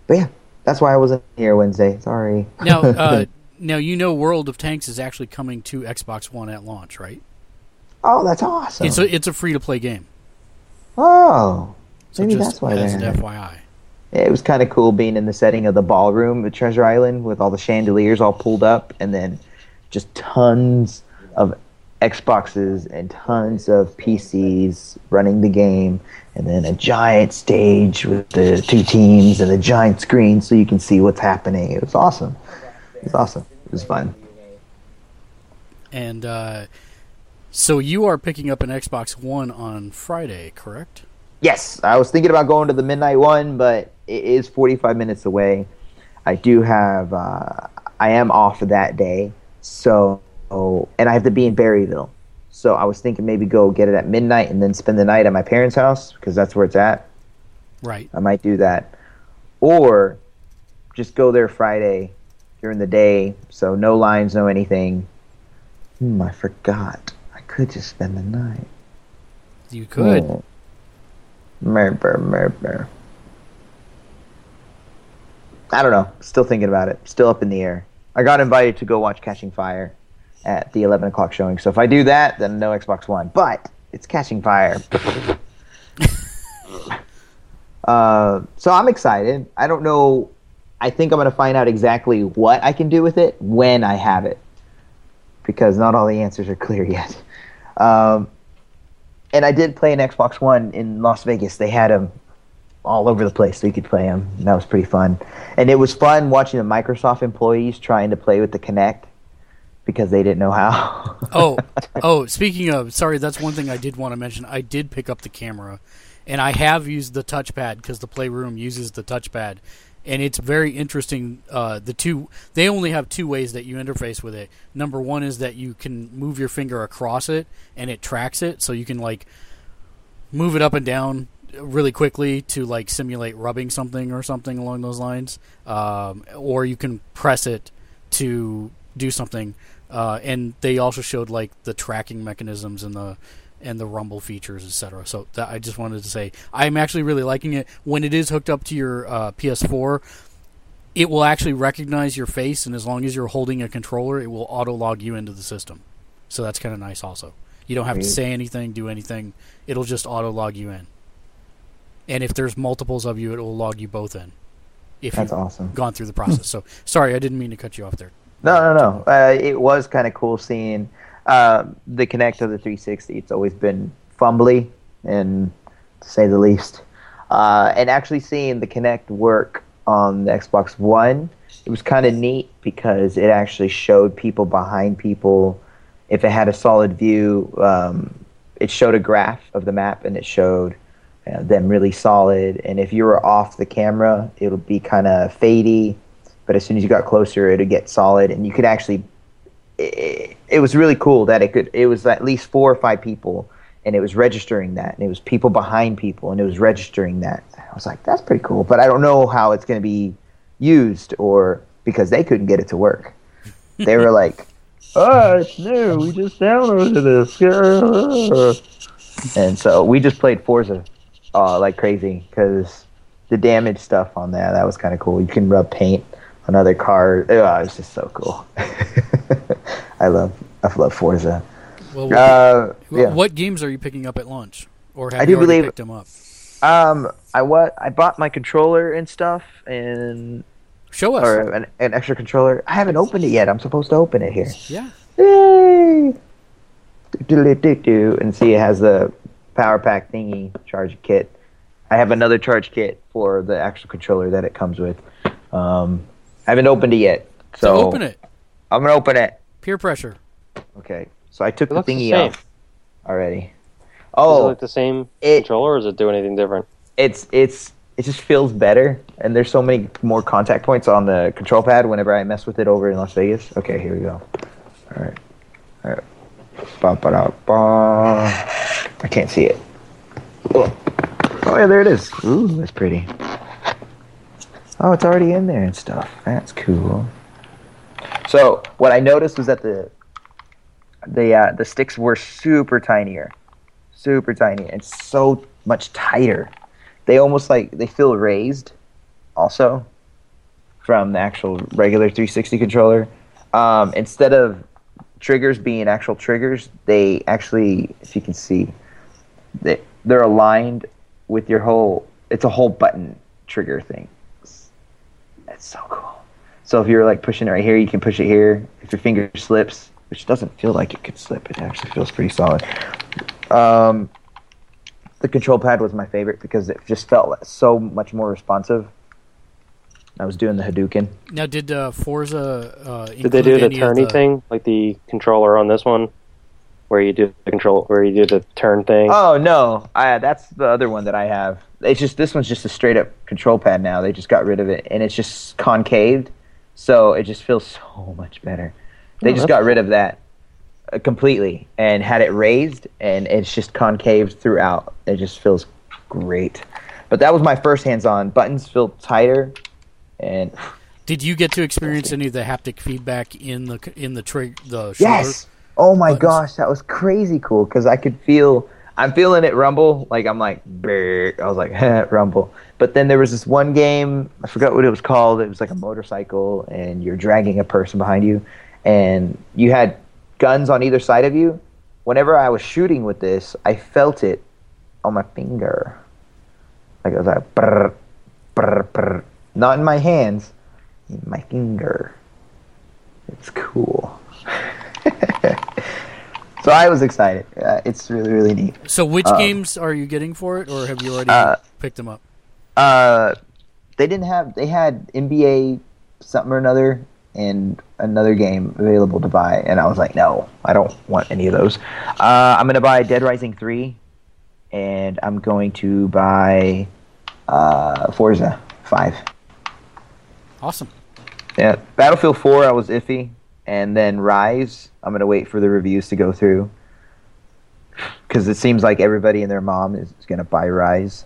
but yeah, that's why I wasn't here Wednesday. Sorry. Now, uh Now, you know World of Tanks is actually coming to Xbox One at launch, right? Oh, that's awesome. It's a, it's a free-to-play game. Oh. Maybe so just, that's why that's an F Y I. It was kind of cool being in the setting of the ballroom at Treasure Island with all the chandeliers all pulled up and then just tons of Xboxes and tons of P Cs running the game and then a giant stage with the two teams and a giant screen so you can see what's happening. It was awesome. It was awesome. It was fun. And uh, so you are picking up an Xbox One on Friday, correct? Yes. I was thinking about going to the midnight one, but it is forty-five minutes away. I do have uh, – I am off that day. So oh, – and I have to be in Berryville. So I was thinking maybe go get it at midnight and then spend the night at my parents' house because that's where it's at. Right. I might do that. Or just go there Friday – during the day, so no lines, no anything. Hmm, I forgot. I could just spend the night. You could. Oh. Murder, murder. I don't know. Still thinking about it. Still up in the air. I got invited to go watch Catching Fire at the eleven o'clock showing, so if I do that, then no Xbox One. But it's Catching Fire. uh, so I'm excited. I don't know... I think I'm going to find out exactly what I can do with it when I have it because not all the answers are clear yet. Um, and I did play an Xbox One in Las Vegas. They had them all over the place so you could play them. And that was pretty fun. And it was fun watching the Microsoft employees trying to play with the Knack because they didn't know how. oh, oh, speaking of, sorry, that's one thing I did want to mention. I did pick up the camera, and I have used the touchpad because the Playroom uses the touchpad. And it's very interesting. Uh, the two they only have two ways that you interface with it. Number one is that you can move your finger across it, and it tracks it, so you can like move it up and down really quickly to like simulate rubbing something or something along those lines. Um, or you can press it to do something. Uh, and they also showed like the tracking mechanisms and the and the rumble features, et cetera. So that, I just wanted to say, I'm actually really liking it. When it is hooked up to your uh, P S four, it will actually recognize your face, and as long as you're holding a controller, it will auto-log you into the system. So that's kind of nice also. You don't have to say anything, do anything. It'll just auto-log you in. And if there's multiples of you, it will log you both in. If that's you've awesome. Gone through the process. So, sorry, I didn't mean to cut you off there. No, no, no. Uh, it was kind of cool seeing... Uh, the Kinect of the three sixty, it's always been fumbly, and to say the least. Uh, and actually seeing the Kinect work on the Xbox One, it was kind of neat because it actually showed people behind people. If it had a solid view, um, it showed a graph of the map, and it showed uh, them really solid. And if you were off the camera, it would be kind of fadey. But as soon as you got closer, it would get solid. And you could actually it, – it was really cool that it could – it was at least four or five people, and it was registering that. And it was people behind people, and it was registering that. I was like, that's pretty cool. But I don't know how it's going to be used, or because they couldn't get it to work. They were like, oh, it's new. We just downloaded this. And so we just played Forza uh, like crazy because the damage stuff on that, that was kind of cool. You can rub paint on other cars. Oh, it's just so cool. I love I love Forza. Well, what, uh, yeah. what games are you picking up at launch? Or have I you do believe, picked them up? Um, I, what, I bought my controller and stuff and... Show us. Or an, an extra controller. I haven't opened it yet. I'm supposed to open it here. Yeah. Yay! Do, do, do, do, and see, it has the power pack thingy charge kit. I have another charge kit for the actual controller that it comes with. Um, I haven't opened it yet. So, so open it. I'm going to open it. Peer pressure. Okay. So I took it the thingy the off already. Oh, does it look the same it, controller, or does it do anything different? It's it's... It just feels better, and there's so many more contact points on the control pad whenever I mess with it over in Las Vegas. Okay, here we go. All right. All right. Ba, ba, da, ba. I can't see it. Oh. Oh, yeah, there it is. Ooh, that's pretty. Oh, it's already in there and stuff. That's cool. So what I noticed was that the the uh, the sticks were super tinier. Super tiny and so much tighter. They almost like they feel raised, also, from the actual regular three sixty controller. Um, instead of triggers being actual triggers, they actually, if you can see, they they're aligned with your whole. It's a whole button trigger thing. That's so cool. So if you're like pushing it right here, you can push it here. If your finger slips, which doesn't feel like it could slip, it actually feels pretty solid. Um. The control pad was my favorite because it just felt so much more responsive. I was doing the Hadouken. Now, did uh, Forza? Uh, did they do the turny the... thing, like the controller on this one, where you do the control, where you do the turn thing? Oh no, I, that's the other one that I have. It's just this one's just a straight up control pad now. They just got rid of it, and it's just concaved, so it just feels so much better. They oh, just got cool. rid of that. Completely, and had it raised, and it's just concave throughout. It just feels great. But that was my first hands-on. Buttons feel tighter. And did you get to experience any of the haptic feedback in the in the trig the shoulder? Yes. Oh my buttons. gosh, that was crazy cool because I could feel. I'm feeling it rumble. Like I'm like, Burr. I was like rumble. But then there was this one game. I forgot what it was called. It was like a motorcycle, and you're dragging a person behind you, and you had guns on either side of you. Whenever I was shooting with this, I felt it on my finger. Like it was like, brr, brr, brr. Not in my hands, in my finger. It's cool. So I was excited. Uh, it's really, really neat. So which um, games are you getting for it, or have you already uh, picked them up? Uh, they didn't have. They had N B A something or another, and another game available to buy, and I was like, no, I don't want any of those. Uh, I'm going to buy Dead Rising three, and I'm going to buy uh, Forza five. Awesome. Yeah, Battlefield four I was iffy, and then Ryse, I'm going to wait for the reviews to go through, because it seems like everybody and their mom is going to buy Ryse.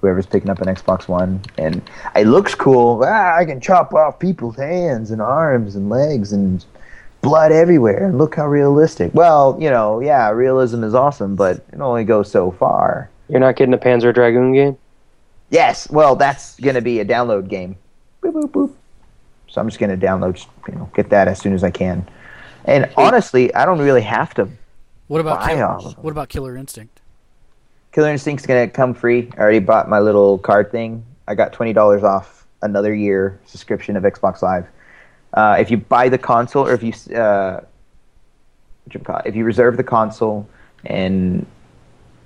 Whoever's picking up an Xbox One, and it looks cool. Ah, I can chop off people's hands and arms and legs and blood everywhere. And look how realistic. Well, you know, yeah, realism is awesome, but it only goes so far. You're not getting a Panzer Dragoon game? Yes. Well, that's going to be a download game. Boop, boop, boop. So I'm just going to download, you know, get that as soon as I can. And honestly, I don't really have to what about buy Killer, all of them. What about Killer Instinct? Killer Instinct's going to come free. I already bought my little card thing. I got twenty dollars off another year subscription of Xbox Live. Uh, if you buy the console, or if you uh, if you reserve the console, and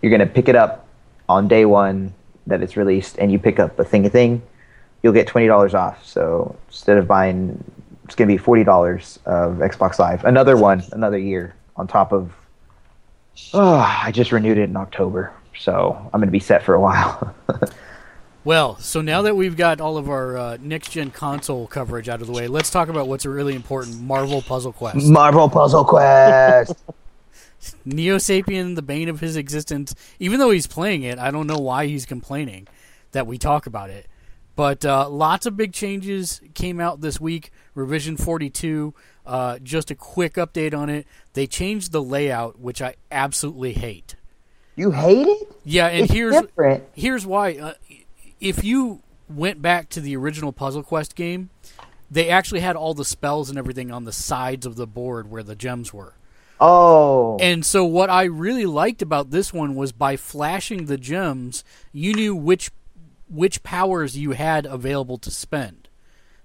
you're going to pick it up on day one that it's released, and you pick up a thing-a-thing, you'll get twenty dollars off. So instead of buying, it's going to be forty dollars of Xbox Live. Another one, another year on top of, oh, I just renewed it in October. so I'm going to be set for a while. Well, so now that we've got all of our uh, next-gen console coverage out of the way, let's talk about what's really important, Marvel Puzzle Quest. Marvel Puzzle Quest! Neo Sapien, the bane of his existence, even though he's playing it, I don't know why he's complaining that we talk about it. But uh, lots of big changes came out this week. Revision forty-two, uh, just a quick update on it. They changed the layout, which I absolutely hate. You hate it? Yeah, and it's here's different. Here's why. Uh, if you went back to the original Puzzle Quest game, they actually had all the spells and everything on the sides of the board where the gems were. Oh. And so what I really liked about this one was by flashing the gems, you knew which which powers you had available to spend.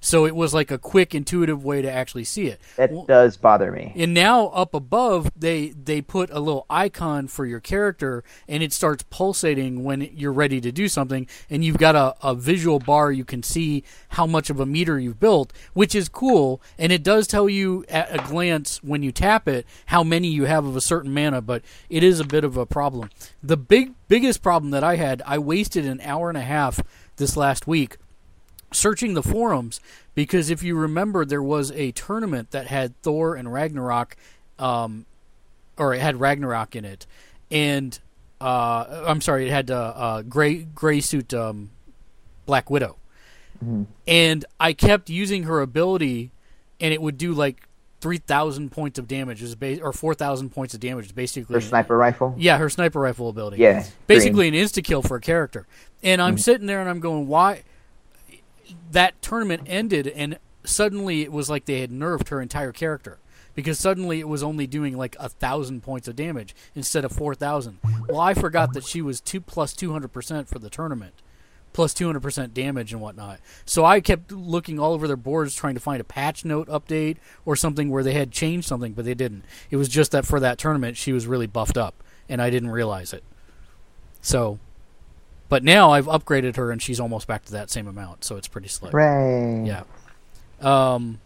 So it was like a quick, intuitive way to actually see it. That well, does bother me. And now up above, they, they put a little icon for your character, and it starts pulsating when you're ready to do something, and you've got a, a visual bar you can see how much of a meter you've built, which is cool, and it does tell you at a glance when you tap it how many you have of a certain mana, but it is a bit of a problem. The big biggest problem that I had, I wasted an hour and a half this last week searching the forums, because if you remember, there was a tournament that had Thor and Ragnarok, um, or it had Ragnarok in it, and uh, I'm sorry, it had uh, uh, gray gray suit um, Black Widow, mm-hmm. and I kept using her ability, and it would do like three thousand points of damage, or four thousand points of damage, basically. Her sniper rifle. Yeah, her sniper rifle ability. Yeah, basically green. An insta kill for a character, and I'm mm-hmm. sitting there and I'm going, why? That tournament ended, and suddenly it was like they had nerfed her entire character, because suddenly it was only doing like a thousand points of damage instead of four thousand. Well, I forgot that she was two plus two hundred percent for the tournament, plus two hundred percent damage and whatnot. So I kept looking all over their boards trying to find a patch note update or something where they had changed something, but they didn't. It was just that for that tournament she was really buffed up, and I didn't realize it. So. But now I've upgraded her, and she's almost back to that same amount, so it's pretty slick. Right. Yeah. Um,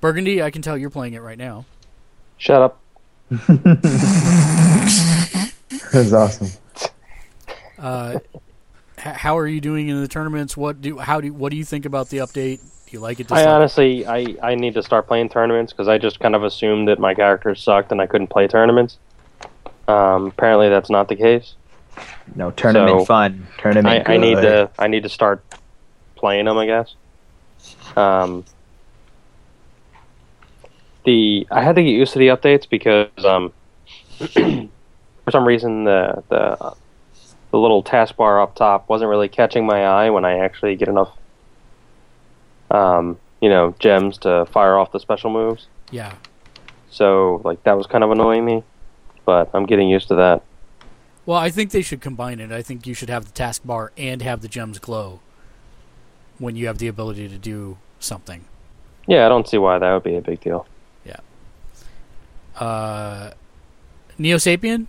Burgundy, I can tell you're playing it right now. Shut up. That's awesome. Uh, h- how are you doing in the tournaments? What do how do what do you think about the update? Do you like it? I honestly, I, I need to start playing tournaments, because I just kind of assumed that my character sucked and I couldn't play tournaments. Um, apparently, that's not the case. No, tournament so, fun. Tournament I, I need to I need to start playing them, I guess. Um, the I had to get used to the updates because um, for some reason the, the the little taskbar up top wasn't really catching my eye when I actually get enough um, you know, gems to fire off the special moves. Yeah. So like that was kind of annoying me, but I'm getting used to that. Well, I think they should combine it. I think you should have the taskbar and have the gems glow when you have the ability to do something. Yeah, I don't see why that would be a big deal. Yeah. Uh, Neo Sapien?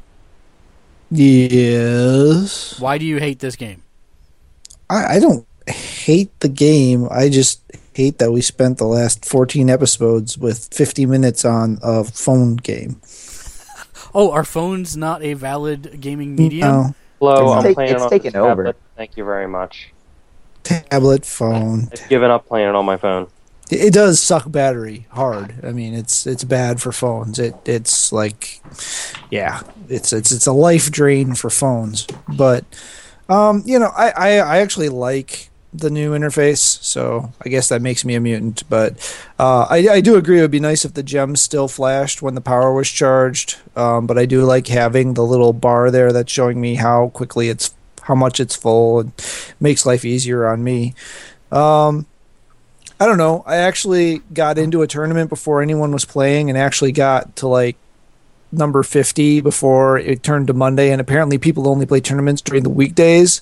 Yes? Why do you hate this game? I, I don't hate the game. I just hate that we spent the last fourteen episodes with fifty minutes on a phone game. Oh, are phones not a valid gaming medium? No. Hello, I'm playing it on my tablet. Thank you very much. Tablet, phone. I've given up playing it on my phone. It does suck battery hard. I mean, it's it's bad for phones. It it's like, yeah, it's it's it's a life drain for phones. But, um, you know, I, I, I actually like the new interface, so I guess that makes me a mutant. But uh, I, I do agree it would be nice if the gems still flashed when the power was charged. Um, but I do like having the little bar there that's showing me how quickly it's, how much it's full, and makes life easier on me. Um, I don't know. I actually got into a tournament before anyone was playing, and actually got to like number fifty before it turned to Monday. And apparently, people only play tournaments during the weekdays.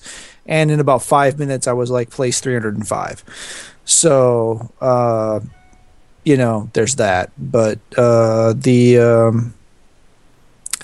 And in about five minutes, I was like place three hundred five. So, uh, you know, there's that. But uh, the, um,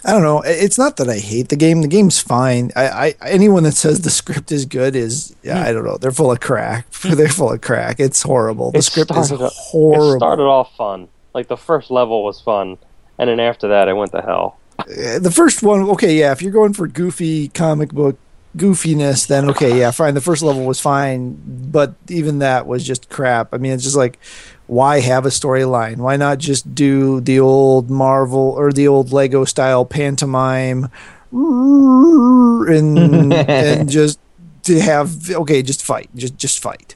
I don't know. It's not that I hate the game. The game's fine. I, I anyone that says the script is good is, I don't know. They're full of crack. They're full of crack. It's horrible. The it script is horrible. It started off fun. Like the first level was fun. And then after that, it went to hell. the first one, okay, yeah, if you're going for goofy comic book goofiness, then okay, yeah, fine. The first level was fine, but even that was just crap. I mean, it's just like, why have a storyline? Why not just do the old Marvel or the old Lego style pantomime and and just to have, okay, just fight, just just fight.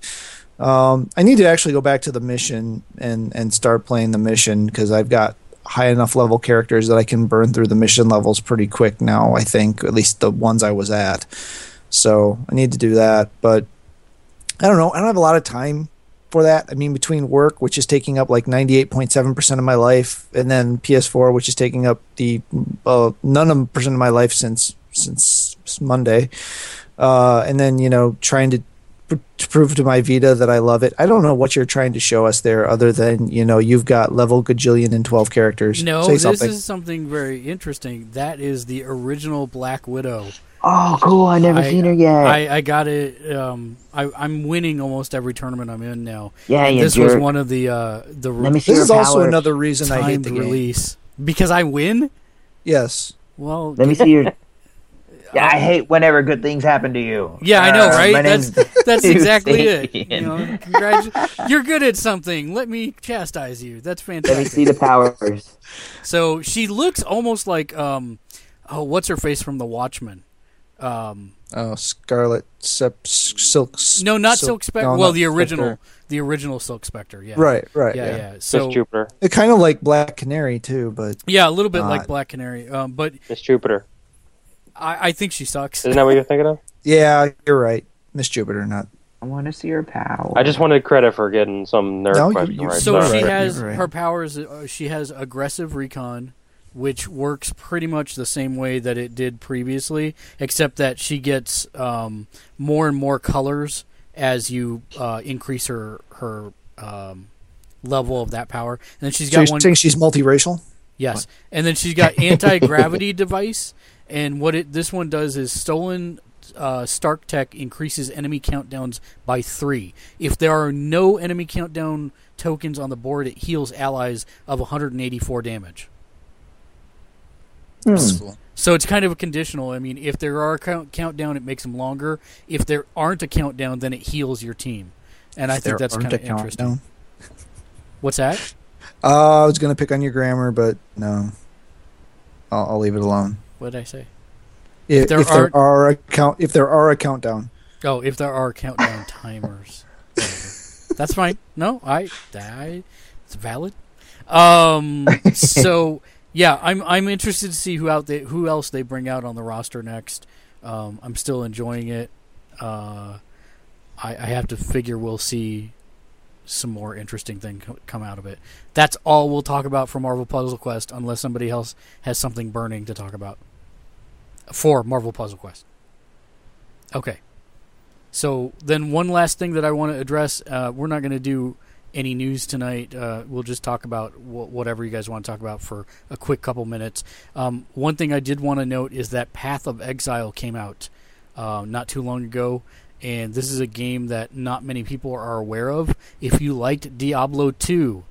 Um, I need to actually go back to the mission and and start playing the mission, because I've got high enough level characters that I can burn through the mission levels pretty quick now, I think, at least the ones I was at. So I need to do that, but I don't know. I don't have a lot of time for that. I mean, between work, which is taking up like ninety-eight point seven percent of my life, and then P S four, which is taking up the uh, none of percent of my life since since Monday, uh, and then, you know, trying to to prove to my Vita that I love it. I don't know what you're trying to show us there, other than, you know, you've got level gajillion and twelve characters. No, Say this something. is something very interesting. That is the original Black Widow. Oh, cool! I never I, seen her yet. I, I got it. Um, I, I'm winning almost every tournament I'm in now. Yeah, yeah. This jerk. was one of the uh, the. Re- this is powers. also another reason Timed I hate the release game. Because I win. Yes. Well, let me see your. Yeah, I hate whenever good things happen to you. Yeah, I know, right? Uh, that's that's exactly it. You know, congrats, you're good at something. Let me chastise you. That's fantastic. Let me see the powers. So she looks almost like, um, oh, what's her face from The Watchmen? Um, oh, Scarlet Sep- Silk. No, not Silk, Silk Spectre. No, well, the original, Spectre. the original Silk Spectre. Yeah. Right. Right. Yeah. Yeah. yeah. So Miss Jupiter. It kind of like Black Canary too, but yeah, a little bit not. like Black Canary. Um, but Miss Jupiter. I, I think she sucks. Isn't that what you're thinking of? Yeah, you're right. Miss Jupiter, not. I want to see her power. I just wanted credit for getting some nerd no, question you, you, right. So she right. has right. her powers. Uh, she has aggressive recon, which works pretty much the same way that it did previously, except that she gets um, more and more colors as you uh, increase her her um, level of that power. And then she's got so you're one. Saying she's multiracial? Yes, what? And then she's got anti-gravity device. And what it this one does is stolen uh, Stark Tech increases enemy countdowns by three. If there are no enemy countdown tokens on the board, it heals allies of one hundred eighty-four damage. Mm. Cool. So it's kind of a conditional. I mean, if there are a count, countdown, it makes them longer. If there aren't a countdown, then it heals your team. And if I think that's kind of interesting. What's that? Uh, I was going to pick on your grammar, but no. I'll, I'll leave it alone. What did I say? If, if, there, if are, there are a count, if there are a countdown. Oh, if there are countdown timers. That's fine. No, I, I, it's valid. Um, so yeah, I'm I'm interested to see who out they, who else they bring out on the roster next. Um, I'm still enjoying it. Uh, I, I have to figure we'll see some more interesting thing come out of it. That's all we'll talk about for Marvel Puzzle Quest, unless somebody else has something burning to talk about for Marvel Puzzle Quest. Okay. So then one last thing that I want to address, uh, we're not going to do any news tonight. Uh, we'll just talk about wh- whatever you guys want to talk about for a quick couple minutes. Um, one thing I did want to note is that Path of Exile came out uh, not too long ago. And this is a game that not many people are aware of. If you liked Diablo two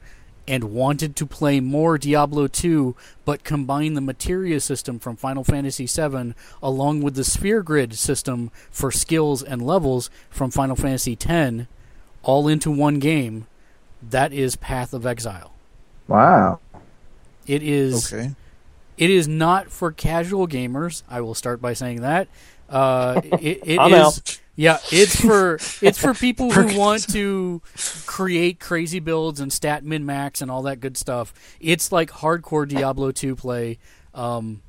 and wanted to play more Diablo two, but combine the materia system from Final Fantasy seven along with the sphere grid system for skills and levels from Final Fantasy ten all into one game, that is Path of Exile. Wow. It is, okay. It is not for casual gamers. I will start by saying that. Uh, it, it I'm is... out. Yeah, it's for it's for people who want to create crazy builds and stat min-max and all that good stuff. It's like hardcore Diablo two play. Um,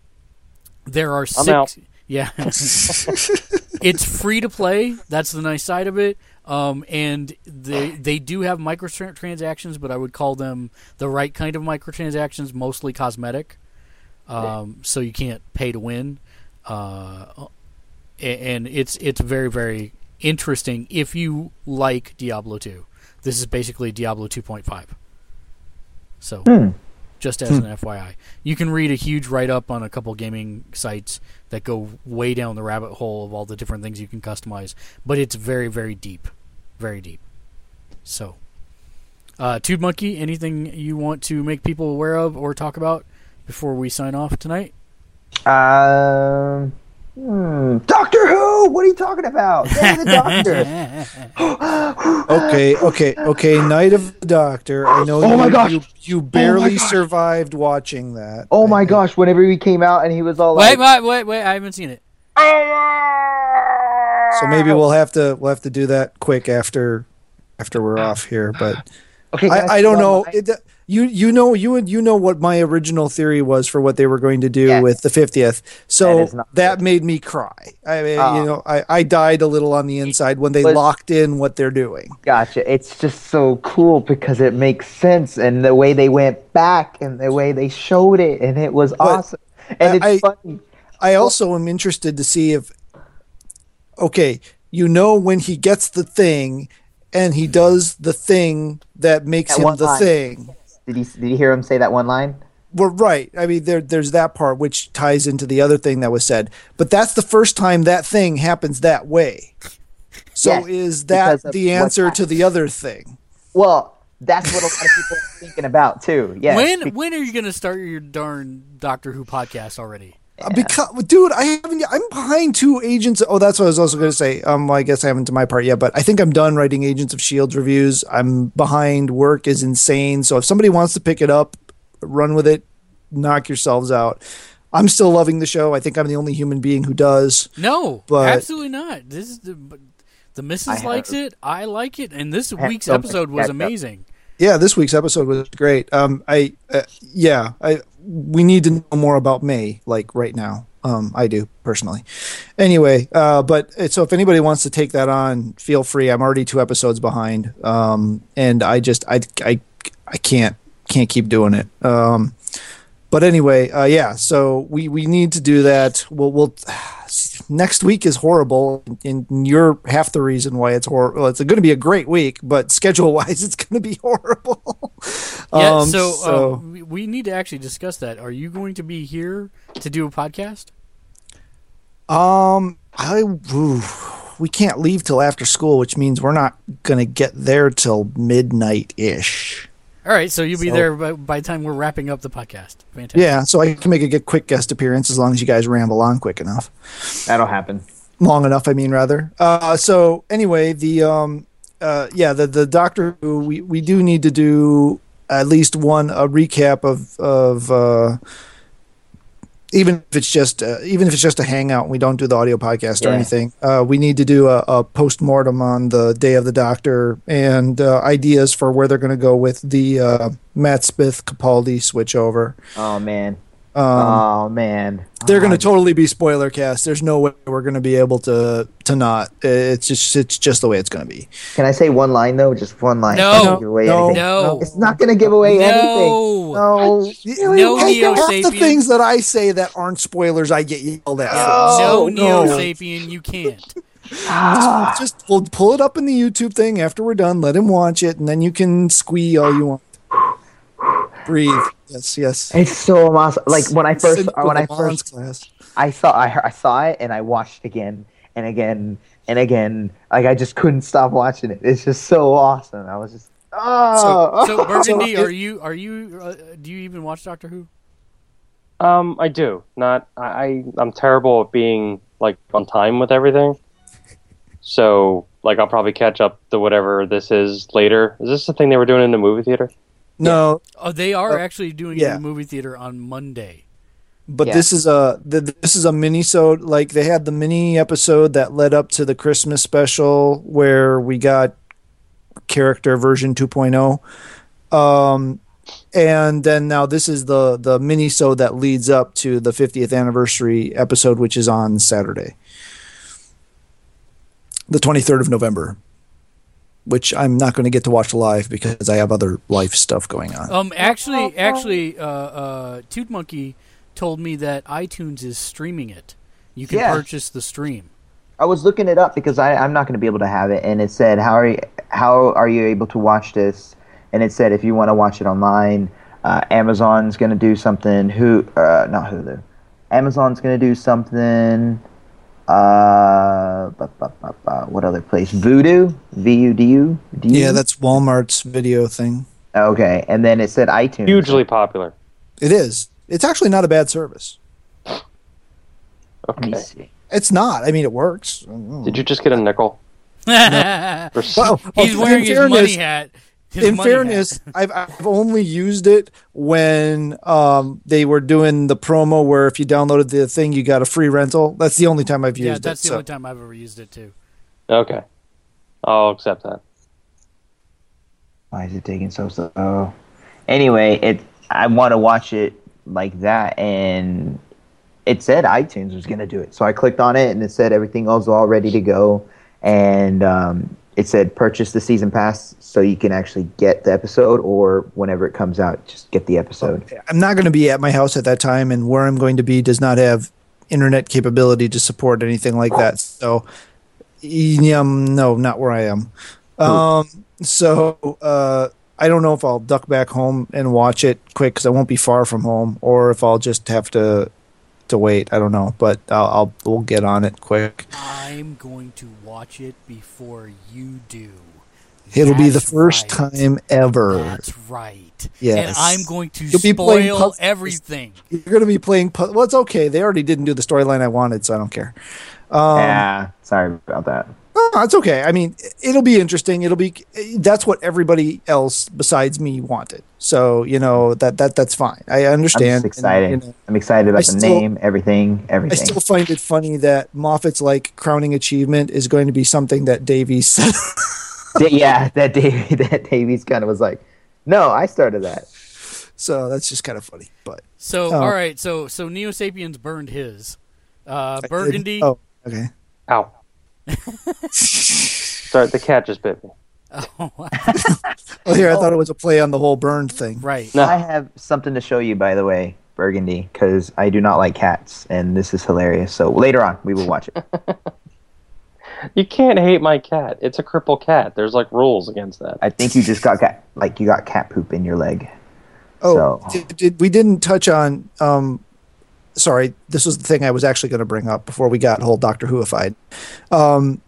there are six... I'm out. Yeah. It's free to play. That's the nice side of it. Um, and they they do have microtransactions, but I would call them the right kind of microtransactions, mostly cosmetic. Um, so you can't pay to win. Uh And it's it's very, very interesting if you like Diablo two. This is basically Diablo two point five. So, mm. just as mm. an F Y I. You can read a huge write-up on a couple gaming sites that go way down the rabbit hole of all the different things you can customize. But it's very, very deep. Very deep. So, uh, Tube Monkey, anything you want to make people aware of or talk about before we sign off tonight? Um, hmm. Doctor Who? What are you talking about? Night of the Doctor. okay, okay, okay. Night of the Doctor. I know. Oh you, my gosh. You, you barely oh survived watching that. Oh my gosh! Whenever he came out and he was all wait, like, "Wait, wait, wait! I haven't seen it." So maybe we'll have to we'll have to do that quick after after we're off here. But okay, guys, I, I don't know. It, you you know you you know what my original theory was for what they were going to do yes. with the fiftieth. So that, that made me cry. I mean, uh, you know, I, I died a little on the inside when they was, locked in what they're doing. Gotcha. It's just so cool because it makes sense, and the way they went back and the way they showed it, and it was but awesome. And it's I, funny. I also am interested to see if, okay, you know when he gets the thing and he does the thing that makes that him the line. Thing. Did he, did you hear him say that one line? Well, right. I mean, there, there's that part which ties into the other thing that was said. But that's the first time that thing happens that way. So yes, is that the answer to the other thing? Well, that's what a lot of people are thinking about, too. Yes. When, when are you going to start your darn Doctor Who podcast already? Yeah. Because, dude, I haven't. I'm behind two Agents. Oh, that's what I was also going to say. Um, I guess I haven't to my part yet, but I think I'm done writing Agents of S H I E L D reviews. I'm behind. Work is insane. So if somebody wants to pick it up, run with it. Knock yourselves out. I'm still loving the show. I think I'm the only human being who does. No, but absolutely not. This is the the missus likes it. I like it, and this week's episode was amazing. Yeah, this week's episode was great. Um, I uh, yeah, I. We need to know more about May, like right now. Um, I do personally. Anyway, uh, but so if anybody wants to take that on, feel free. I'm already two episodes behind, um, and I just I, I I can't can't keep doing it. Um, but anyway, uh, yeah. So we, we need to do that. We'll we'll next week is horrible, and you're half the reason why it's horrible. Well, it's going to be a great week, but schedule wise, it's going to be horrible. Yeah, um, so, so. Uh, we need to actually discuss that. Are you going to be here to do a podcast? Um, I ooh, we can't leave till after school, which means we're not going to get there till midnight-ish. All right, so you'll be so, there by, by the time we're wrapping up the podcast. Fantastic. Yeah, so I can make a quick guest appearance as long as you guys ramble on quick enough. That'll happen. Long enough, I mean, rather. Uh, so anyway, the um, uh, yeah, the the Doctor Who, we we do need to do. At least one a recap of of uh, even if it's just uh, even if it's just a hangout and we don't do the audio podcast yeah. or anything. Uh, we need to do a, a postmortem on the Day of the Doctor and uh, ideas for where they're going to go with the uh, Matt Smith Capaldi switchover. Oh man! Um, oh man! Oh, they're going to totally be spoiler cast. There's no way we're going to be able to to not. It's just it's just the way it's going to be. Can I say one line though? Just one line. No, no, no. It's not going to give away no. anything. No, really no. Neo Sapien. Half the things that I say that aren't spoilers, I get yelled at. Oh, no, no, Neo Sapien, you can't. Ah. Just, just we'll pull it up in the YouTube thing after we're done. Let him watch it, and then you can squee all you want. Breathe. Yes, yes. It's so awesome. Like when I first, Simple when I first, class. I saw, I, I saw it, and I watched again and again and again. Like I just couldn't stop watching it. It's just so awesome. I was just oh. So, so Burgundy, are you, are you, uh, do you even watch Doctor Who? Um, I do not. I I'm terrible at being like on time with everything. So like I'll probably catch up to whatever this is later. Is this the thing they were doing in the movie theater? No, yeah. oh, they are uh, actually doing yeah. it in the movie theater on Monday. But yeah. this is a this is a mini-sode. Like they had the mini episode that led up to the Christmas special where we got character version two point oh, um, and then now this is the the mini-sode that leads up to the fiftieth anniversary episode, which is on Saturday, the twenty-third of November. Which I'm not going to get to watch live because I have other life stuff going on. Um, actually, actually, uh, uh, Toot Monkey told me that iTunes is streaming it. You can yeah. purchase the stream. I was looking it up because I, I'm not going to be able to have it, and it said, "How are you, how are you able to watch this?" And it said, "If you want to watch it online, uh, Amazon's going to do something. Who? Uh, not Hulu. Amazon's going to do something." Uh, bu- bu- bu- bu- what other place? Voodoo? V U D U? D U? Yeah, that's Walmart's video thing. Okay, and then it said iTunes. Hugely popular. It is. It's actually not a bad service. Okay. Let me see. It's not. I mean, it works. Did you just get a nickel? No. Well, he's wearing his fairness, money hat. His in money fairness, hat. I've, I've only used it when um, they were doing the promo where if you downloaded the thing, you got a free rental. That's the only time I've used it. Yeah, that's it, the so. only time I've ever used it, too. Okay. I'll accept that. Why is it taking so slow? Oh. Anyway, it. I want to watch it like that, and it said iTunes was going to do it. So I clicked on it, and it said everything else was all ready to go. And um, it said purchase the season pass so you can actually get the episode, or whenever it comes out, just get the episode. I'm not going to be at my house at that time, and where I'm going to be does not have internet capability to support anything like that. So um, no, not where I am. Um, so uh, I don't know if I'll duck back home and watch it quick because I won't be far from home, or if I'll just have to... to wait. I don't know, but I'll, I'll we'll get on it quick. I'm going to watch it before you do. It'll That's be the first right. time ever. That's right. Yes. And I'm going to You'll spoil everything. You're going to be playing puzzles. Well, it's okay. They already didn't do the storyline I wanted, so I don't care. Um, yeah, sorry about that. No, it's okay. I mean, it'll be interesting. It'll be that's what everybody else besides me wanted. So you know that that that's fine. I understand. I'm excited. And, you know, I'm excited about I the still, name, everything, everything. I still find it funny that Moffat's like crowning achievement is going to be something that Davies said. yeah, that Davey, that Davies kind of was like, no, I started that. So that's just kind of funny. But so um, all right, so so Neo Sapiens burned his uh, Burgundy. Oh, okay. Ow. Sorry, the cat just bit me. Oh, wow. well, here, I thought it was a play on the whole burned thing. Right. No. I have something to show you, by the way, Burgundy, because I do not like cats, and this is hilarious. So later on, we will watch it. You can't hate my cat. It's a crippled cat. There's, like, rules against that. I think you just got cat, like, you got cat poop in your leg. Oh, so. did, did, we didn't touch on... Um, Sorry, this was the thing I was actually going to bring up before we got whole Doctor Who-ified. Um,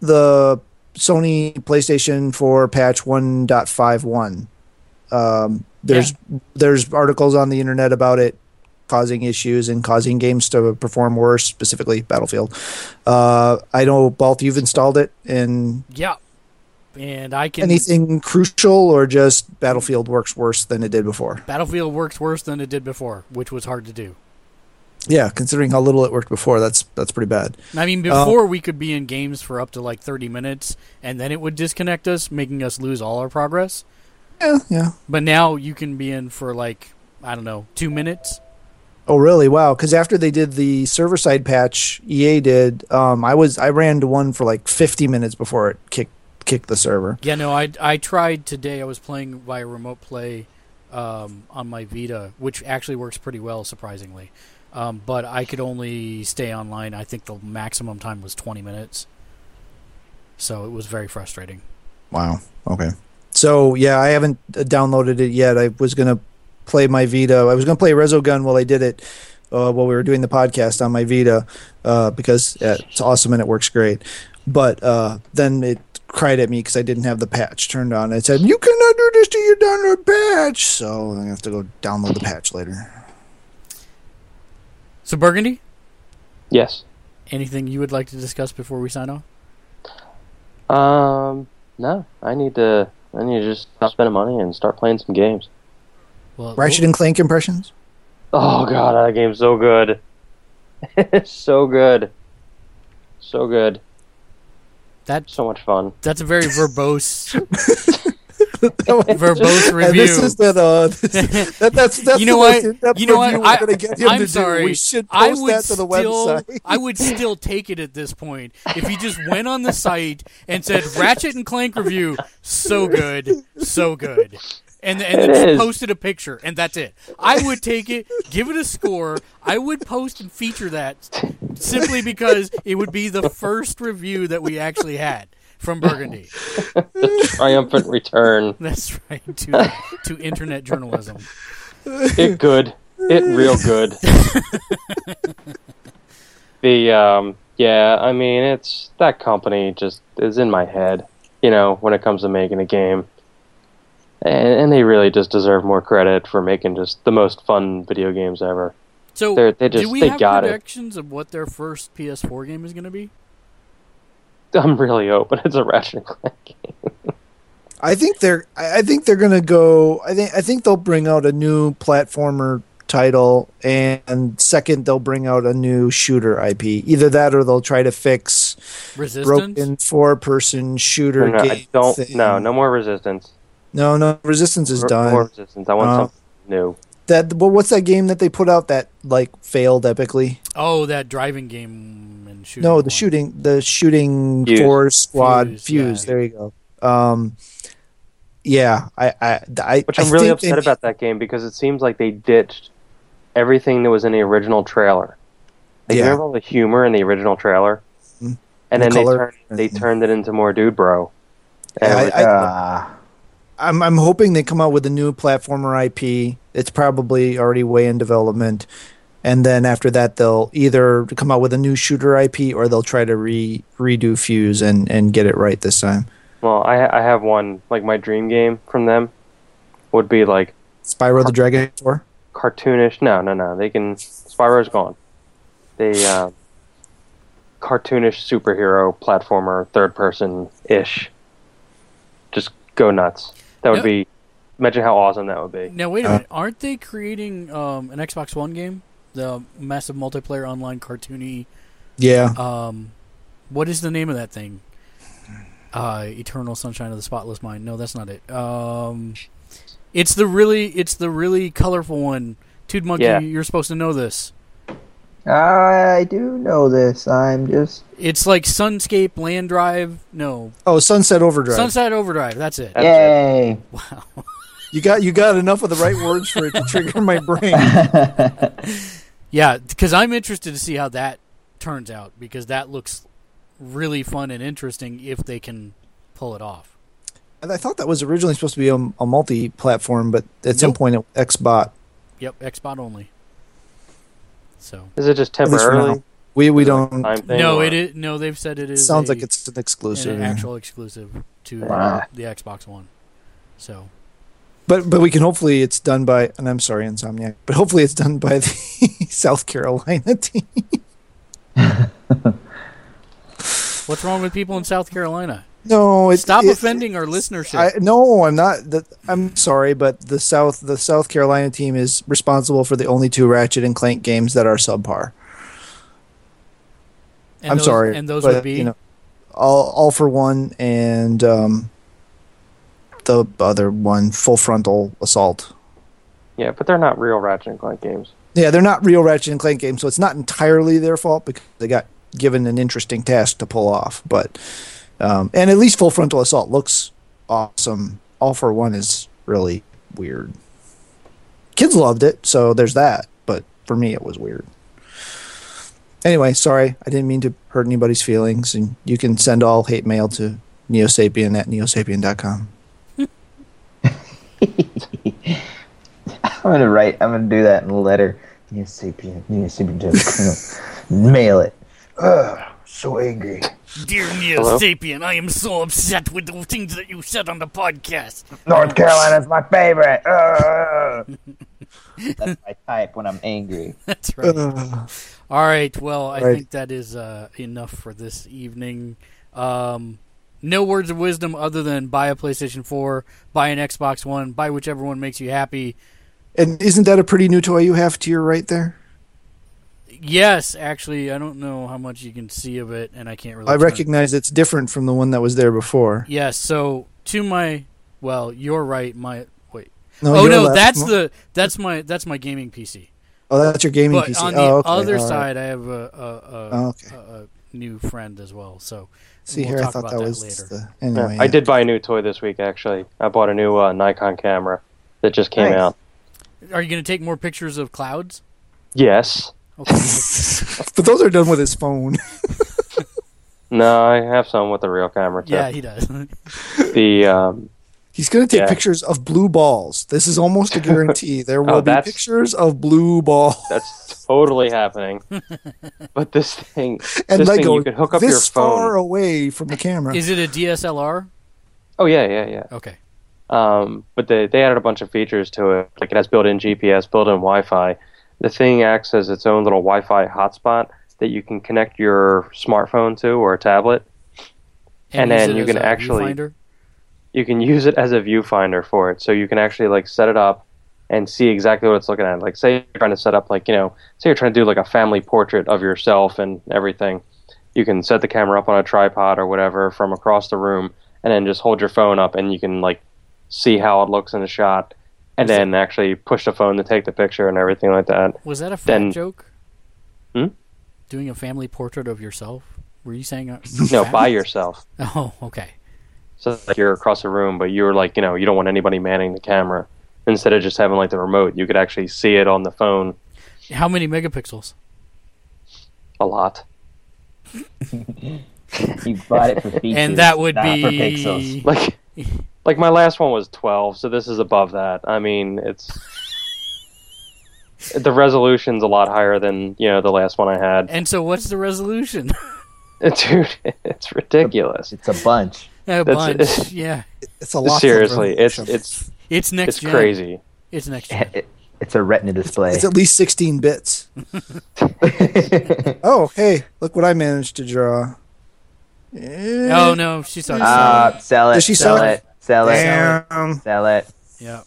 the Sony PlayStation four patch one point five one. Um, there's yeah. there's articles on the internet about it causing issues and causing games to perform worse, specifically Battlefield. Uh, I know, Balth, you've installed it. And yeah, and I can anything crucial or just Battlefield works worse than it did before. Battlefield works worse than it did before, which was hard to do. Yeah, considering how little it worked before, that's that's pretty bad. I mean, before um, we could be in games for up to like thirty minutes, and then it would disconnect us, making us lose all our progress. Yeah, yeah. But now you can be in for like, I don't know, two minutes. Oh, really? Wow. Because after they did the server-side patch, E A did, um, I was I ran to one for like fifty minutes before it kicked, kicked the server. Yeah, no, I, I tried today. I was playing via remote play um, on my Vita, which actually works pretty well, surprisingly. Um, but I could only stay online. I think the maximum time was twenty minutes. So it was very frustrating. Wow. Okay. So, yeah, I haven't downloaded it yet. I was going to play my Vita. I was going to play Resogun while I did it, uh, while we were doing the podcast on my Vita, uh, because uh, it's awesome and it works great. But uh, then it cried at me because I didn't have the patch turned on. It said, you cannot do this till you download patch. So I have to go download the patch later. So, Burgundy? Yes. Anything you would like to discuss before we sign off? Um, no. I need to I need to just stop spending money and start playing some games. Well, Ratchet and Clank impressions? Oh, God, that game's so good. It's so good. So good. That's so much fun. That's a very verbose... verbose review. This is that, uh, this, that, that's, that's you know what? Most, you know what? I, I'm to sorry. We should post I would that to the still, website. I would still take it at this point if he just went on the site and said "Ratchet and Clank review, so good, so good," and and then just posted a picture, and that's it. I would take it, give it a score. I would post and feature that simply because it would be the first review that we actually had. From Burgundy. The triumphant return. That's right, to, to internet journalism. It good. It real good. the, um, yeah, I mean, it's, that company just is in my head, you know, when it comes to making a game. And, and they really just deserve more credit for making just the most fun video games ever. So they're, they just do we they have got predictions it. of what their first P S four game is going to be? I'm really hoping it's a Ratchet and Clank game. I think they're. I think they're gonna go. I think. I think they'll bring out a new platformer title, and second, they'll bring out a new shooter I P. Either that, or they'll try to fix Resistance? broken four-person shooter. No, no, game I don't. Thing. No, no more Resistance. No, no Resistance is R- done. More Resistance. I want uh, something new. That. Well, what's that game that they put out that like failed epically? Oh, that driving game and shooting. No, the one. shooting. The shooting Fuse. four squad Fuse. Fuse yeah. There you go. Um. Yeah, I, I, I which I'm I really upset they, about that game because it seems like they ditched everything that was in the original trailer. Like, yeah. You remember all the humor in the original trailer, mm-hmm. and the then color. they turned they turned it into more dude bro. And yeah, was, I, I, uh, I'm I'm hoping they come out with a new platformer I P. It's probably already way in development, and then after that they'll either come out with a new shooter I P or they'll try to re redo Fuse and, and get it right this time. Well, I I have one, like my dream game from them would be like... Spyro the Dragon four? Cartoonish. No, no, no. They can... Spyro's gone. They, uh, cartoonish superhero platformer, third-person-ish. Just go nuts. That would now, be... Imagine how awesome that would be. Now, wait a minute. Aren't they creating um, an Xbox One game? The massive multiplayer online cartoony... Yeah. Um, what is the name of that thing? Uh, Eternal Sunshine of the Spotless Mind. No, that's not it. Um, it's the really, it's the really colorful one. Toad Monkey, yeah. You're supposed to know this. I do know this. I'm just. It's like Soundscape, Land Drive. No. Oh, Sunset Overdrive. Sunset Overdrive. That's it. Yay! Wow. You got you got enough of the right words for it to trigger my brain. Yeah, because I'm interested to see how that turns out because that looks really fun and interesting if they can pull it off. And I thought that was originally supposed to be a, a multi-platform, but at nope. some point it was X-Bot. Yep, X-Bot only. So is it just temporarily? We we don't. No, or? it is, no. They've said it is. Sounds a, like it's an exclusive, an actual exclusive to wow. the Xbox One. So, but but we can hopefully it's done by. And I'm sorry, Insomniac. But hopefully it's done by the South Carolina team. What's wrong with people in South Carolina? No, it's, stop it's, offending it's, our listenership. I, no, I'm not. The, I'm sorry, but the South the South Carolina team is responsible for the only two Ratchet and Clank games that are subpar. And I'm those, sorry, and those but, would be you know, all all for one and um, the other one, Full Frontal Assault. Yeah, but they're not real Ratchet and Clank games. Yeah, they're not real Ratchet and Clank games, so it's not entirely their fault because they got given an interesting task to pull off, but um, and at least Full Frontal Assault looks awesome. All for One is really weird. Kids loved it, so there's that. But for me, it was weird. Anyway, sorry, I didn't mean to hurt anybody's feelings. And you can send all hate mail to neosapien at neosapien dot com. I'm gonna write. I'm gonna do that in a letter. Neosapien, neosapien dot com. Mail it. Ugh, so angry. Dear Neosapien, I am so upset with the things that you said on the podcast. North Carolina's my favorite. That's my type when I'm angry. That's right. Uh, All right, well, I right. think that is uh, enough for this evening. Um, no words of wisdom other than buy a PlayStation four, buy an Xbox One, buy whichever one makes you happy. And isn't that a pretty new toy you have to your right there? Yes, actually, I don't know how much you can see of it, and I can't really... I recognize it. It's different from the one that was there before. Yes, so to my... Well, you're right, my... Wait. No, oh, no, left. that's the that's my that's my gaming P C. Oh, that's your gaming but P C. But on the oh, okay. other All side, right. I have a, a, a, oh, okay. a, a new friend as well, so see, we'll here, talk I thought about that, that was later. The, anyway, yeah, yeah. I did buy a new toy this week, actually. I bought a new uh, Nikon camera that just came nice. out. Are you going to take more pictures of clouds? Yes. Okay. But those are done with his phone. No, I have some with the real camera too. Yeah, he does. the um, He's going to take yeah. pictures of blue balls. This is almost a guarantee. There will oh, be pictures of blue balls. That's totally happening. But this thing, and this Lego, thing you could hook up your phone. This far away from the camera. Is it a D S L R? Oh, yeah, yeah, yeah. Okay. Um, but they, they added a bunch of features to it. Like it has built-in G P S, built-in Wi-Fi. the thing acts as its own little Wi-Fi hotspot that you can connect your smartphone to or a tablet, and, and then you can actually viewfinder? you can use it as a viewfinder for it. So you can actually like set it up and see exactly what it's looking at. Like, say you're trying to set up, like, you know, say you're trying to do like a family portrait of yourself and everything. You can set the camera up on a tripod or whatever from across the room, and then just hold your phone up, and you can like see how it looks in the shot, and was then that... actually push the phone to take the picture and everything like that. Was that a fat then... joke? Hmm? Doing a family portrait of yourself? Were you saying a... no, by yourself? Oh, okay. So like, you're across the room, but you're like, you know, you don't want anybody manning the camera. Instead of just having like the remote, you could actually see it on the phone. How many megapixels? A lot. You bought it for features, and that would be for pixels. Like, like my last one was twelve, so this is above that. I mean, it's the resolution's a lot higher than, you know, the last one I had. And so, what's the resolution? Dude, it's ridiculous. It's a, it's a bunch. A bunch. It's, yeah, it's a lot. Seriously, it's it's it's next. It's gen. Crazy. It's next. Gen. It, it, it's a Retina display. It's, it's at least sixteen bits. Oh, hey, look what I managed to draw. Yeah. Oh no, she saw it. Uh, sell it. She sell, sell it. Sell it. Damn. Sell it. Yeah.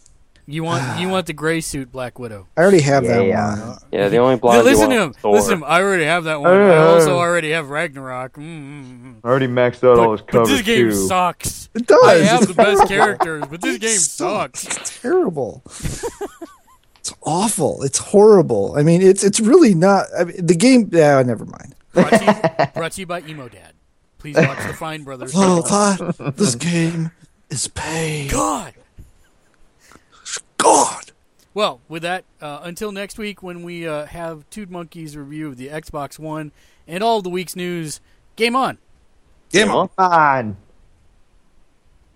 You want you want the gray suit Black Widow. I already have yeah, that yeah. one. Yeah, the only blonde. No, listen to him. Thor. Listen to him. I already have that one. I also already have Ragnarok. Mm-hmm. I already maxed out but, all his covers. But this game too. Sucks. It does. I have it's the terrible. Best characters, but this game sucks. It's terrible. It's awful. It's horrible. I mean, it's it's really not. I mean, the game. Yeah, never mind. Brought to you, brought to you by Emo Dad. Please watch the Fine Brothers. Oh, God. This game is pain. God. God. Well, with that, uh, until next week when we uh, have Toad Monkey's review of the Xbox One and all of the week's news, game on. Game, game on. on.